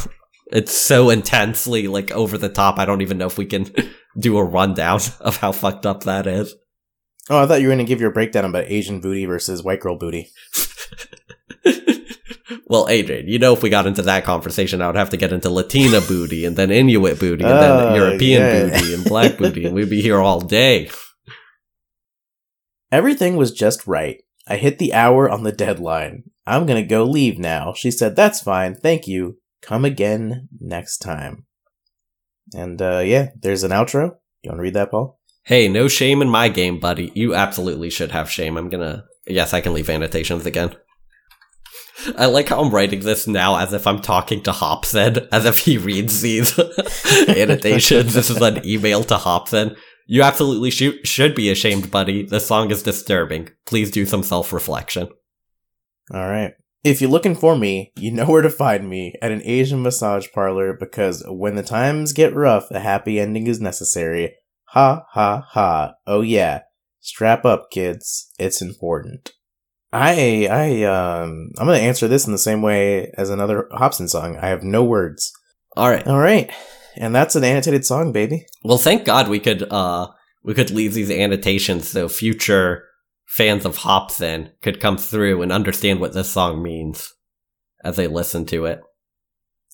It's so intensely, like, over the top, I don't even know if we can do a rundown of how fucked up that is. Oh, I thought you were going to give your breakdown about Asian booty versus white girl booty. Well, Adrian, you know if we got into that conversation, I would have to get into Latina booty, and then Inuit booty, and then European booty, and black booty, and we'd be here all day. Everything was just right. I hit the hour on the deadline. I'm gonna go leave now. She said, that's fine, thank you. Come again next time. And, there's an outro. You wanna read that, Paul? Hey, no shame in my game, buddy. You absolutely should have shame. Yes, I can leave annotations again. I like how I'm writing this now as if I'm talking to Hopsin, as if he reads these annotations. This is an email to Hopsin. You absolutely should be ashamed, buddy. The song is disturbing. Please do some self-reflection. All right. If you're looking for me, you know where to find me, at an Asian massage parlor, because when the times get rough, a happy ending is necessary. Ha, ha, ha. Oh, yeah. Strap up, kids. It's important. I'm going to answer this in the same way as another Hopsin song. I have no words. All right. And that's an annotated song, baby. Well, thank God we could leave these annotations so future fans of Hopsin could come through and understand what this song means as they listen to it.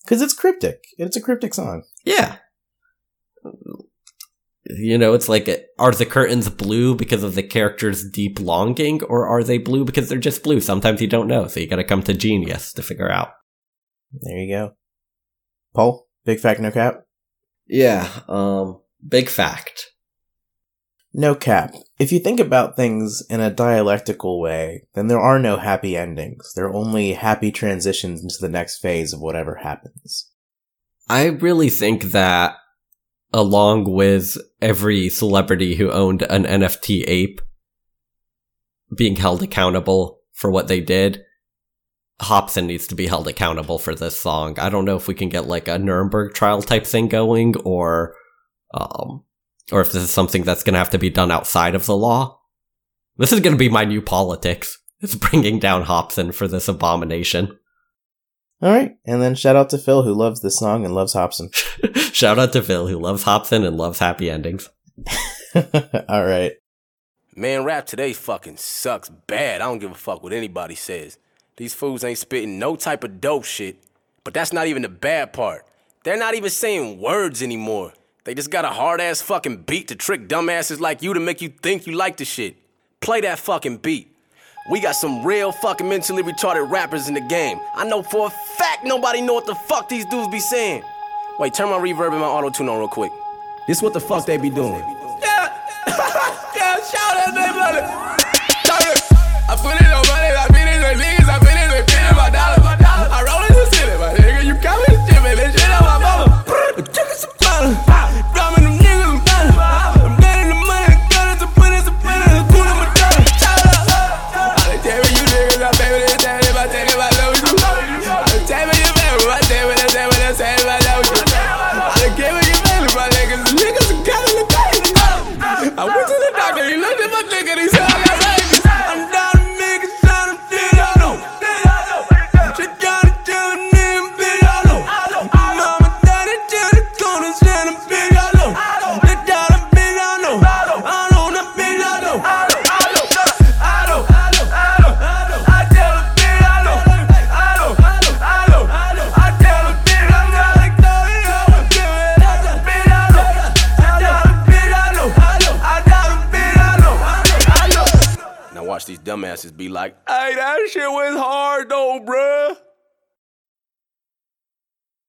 Because it's cryptic. It's a cryptic song. Yeah. You know, it's like, are the curtains blue because of the character's deep longing, or are they blue because they're just blue? Sometimes you don't know, so you gotta come to Genius to figure out. There you go. Paul, big fact, no cap? Yeah, big fact. No cap. If you think about things in a dialectical way, then there are no happy endings. There are only happy transitions into the next phase of whatever happens. I really think that, along with every celebrity who owned an NFT ape being held accountable for what they did, Hopsin needs to be held accountable for this song. I don't know if we can get, like, a Nuremberg trial type thing going, or if this is something that's going to have to be done outside of the law. This is going to be my new politics. It's bringing down Hopsin for this abomination. All right, and then shout out to Phil, who loves this song and loves Hopsin. Shout out to Phil, who loves Hopsin and loves happy endings. All right. Man, rap today fucking sucks bad. I don't give a fuck what anybody says. These fools ain't spitting no type of dope shit, but that's not even the bad part. They're not even saying words anymore. They just got a hard-ass fucking beat to trick dumbasses like you to make you think you like the shit. Play that fucking beat. We got some real fucking mentally retarded rappers in the game. I know for a fact nobody know what the fuck these dudes be saying. Wait, turn my reverb and my auto-tune on real quick. This what the fuck they be doing. Yeah, yeah, shout out that brother. I put it on money, I put it on niggas, I put it on pin in my dollar. I roll in the city, my nigga, you call me the shit, man, that shit on my mama. I took it some dollar. Dumbasses be like, hey, that shit was hard though, bruh.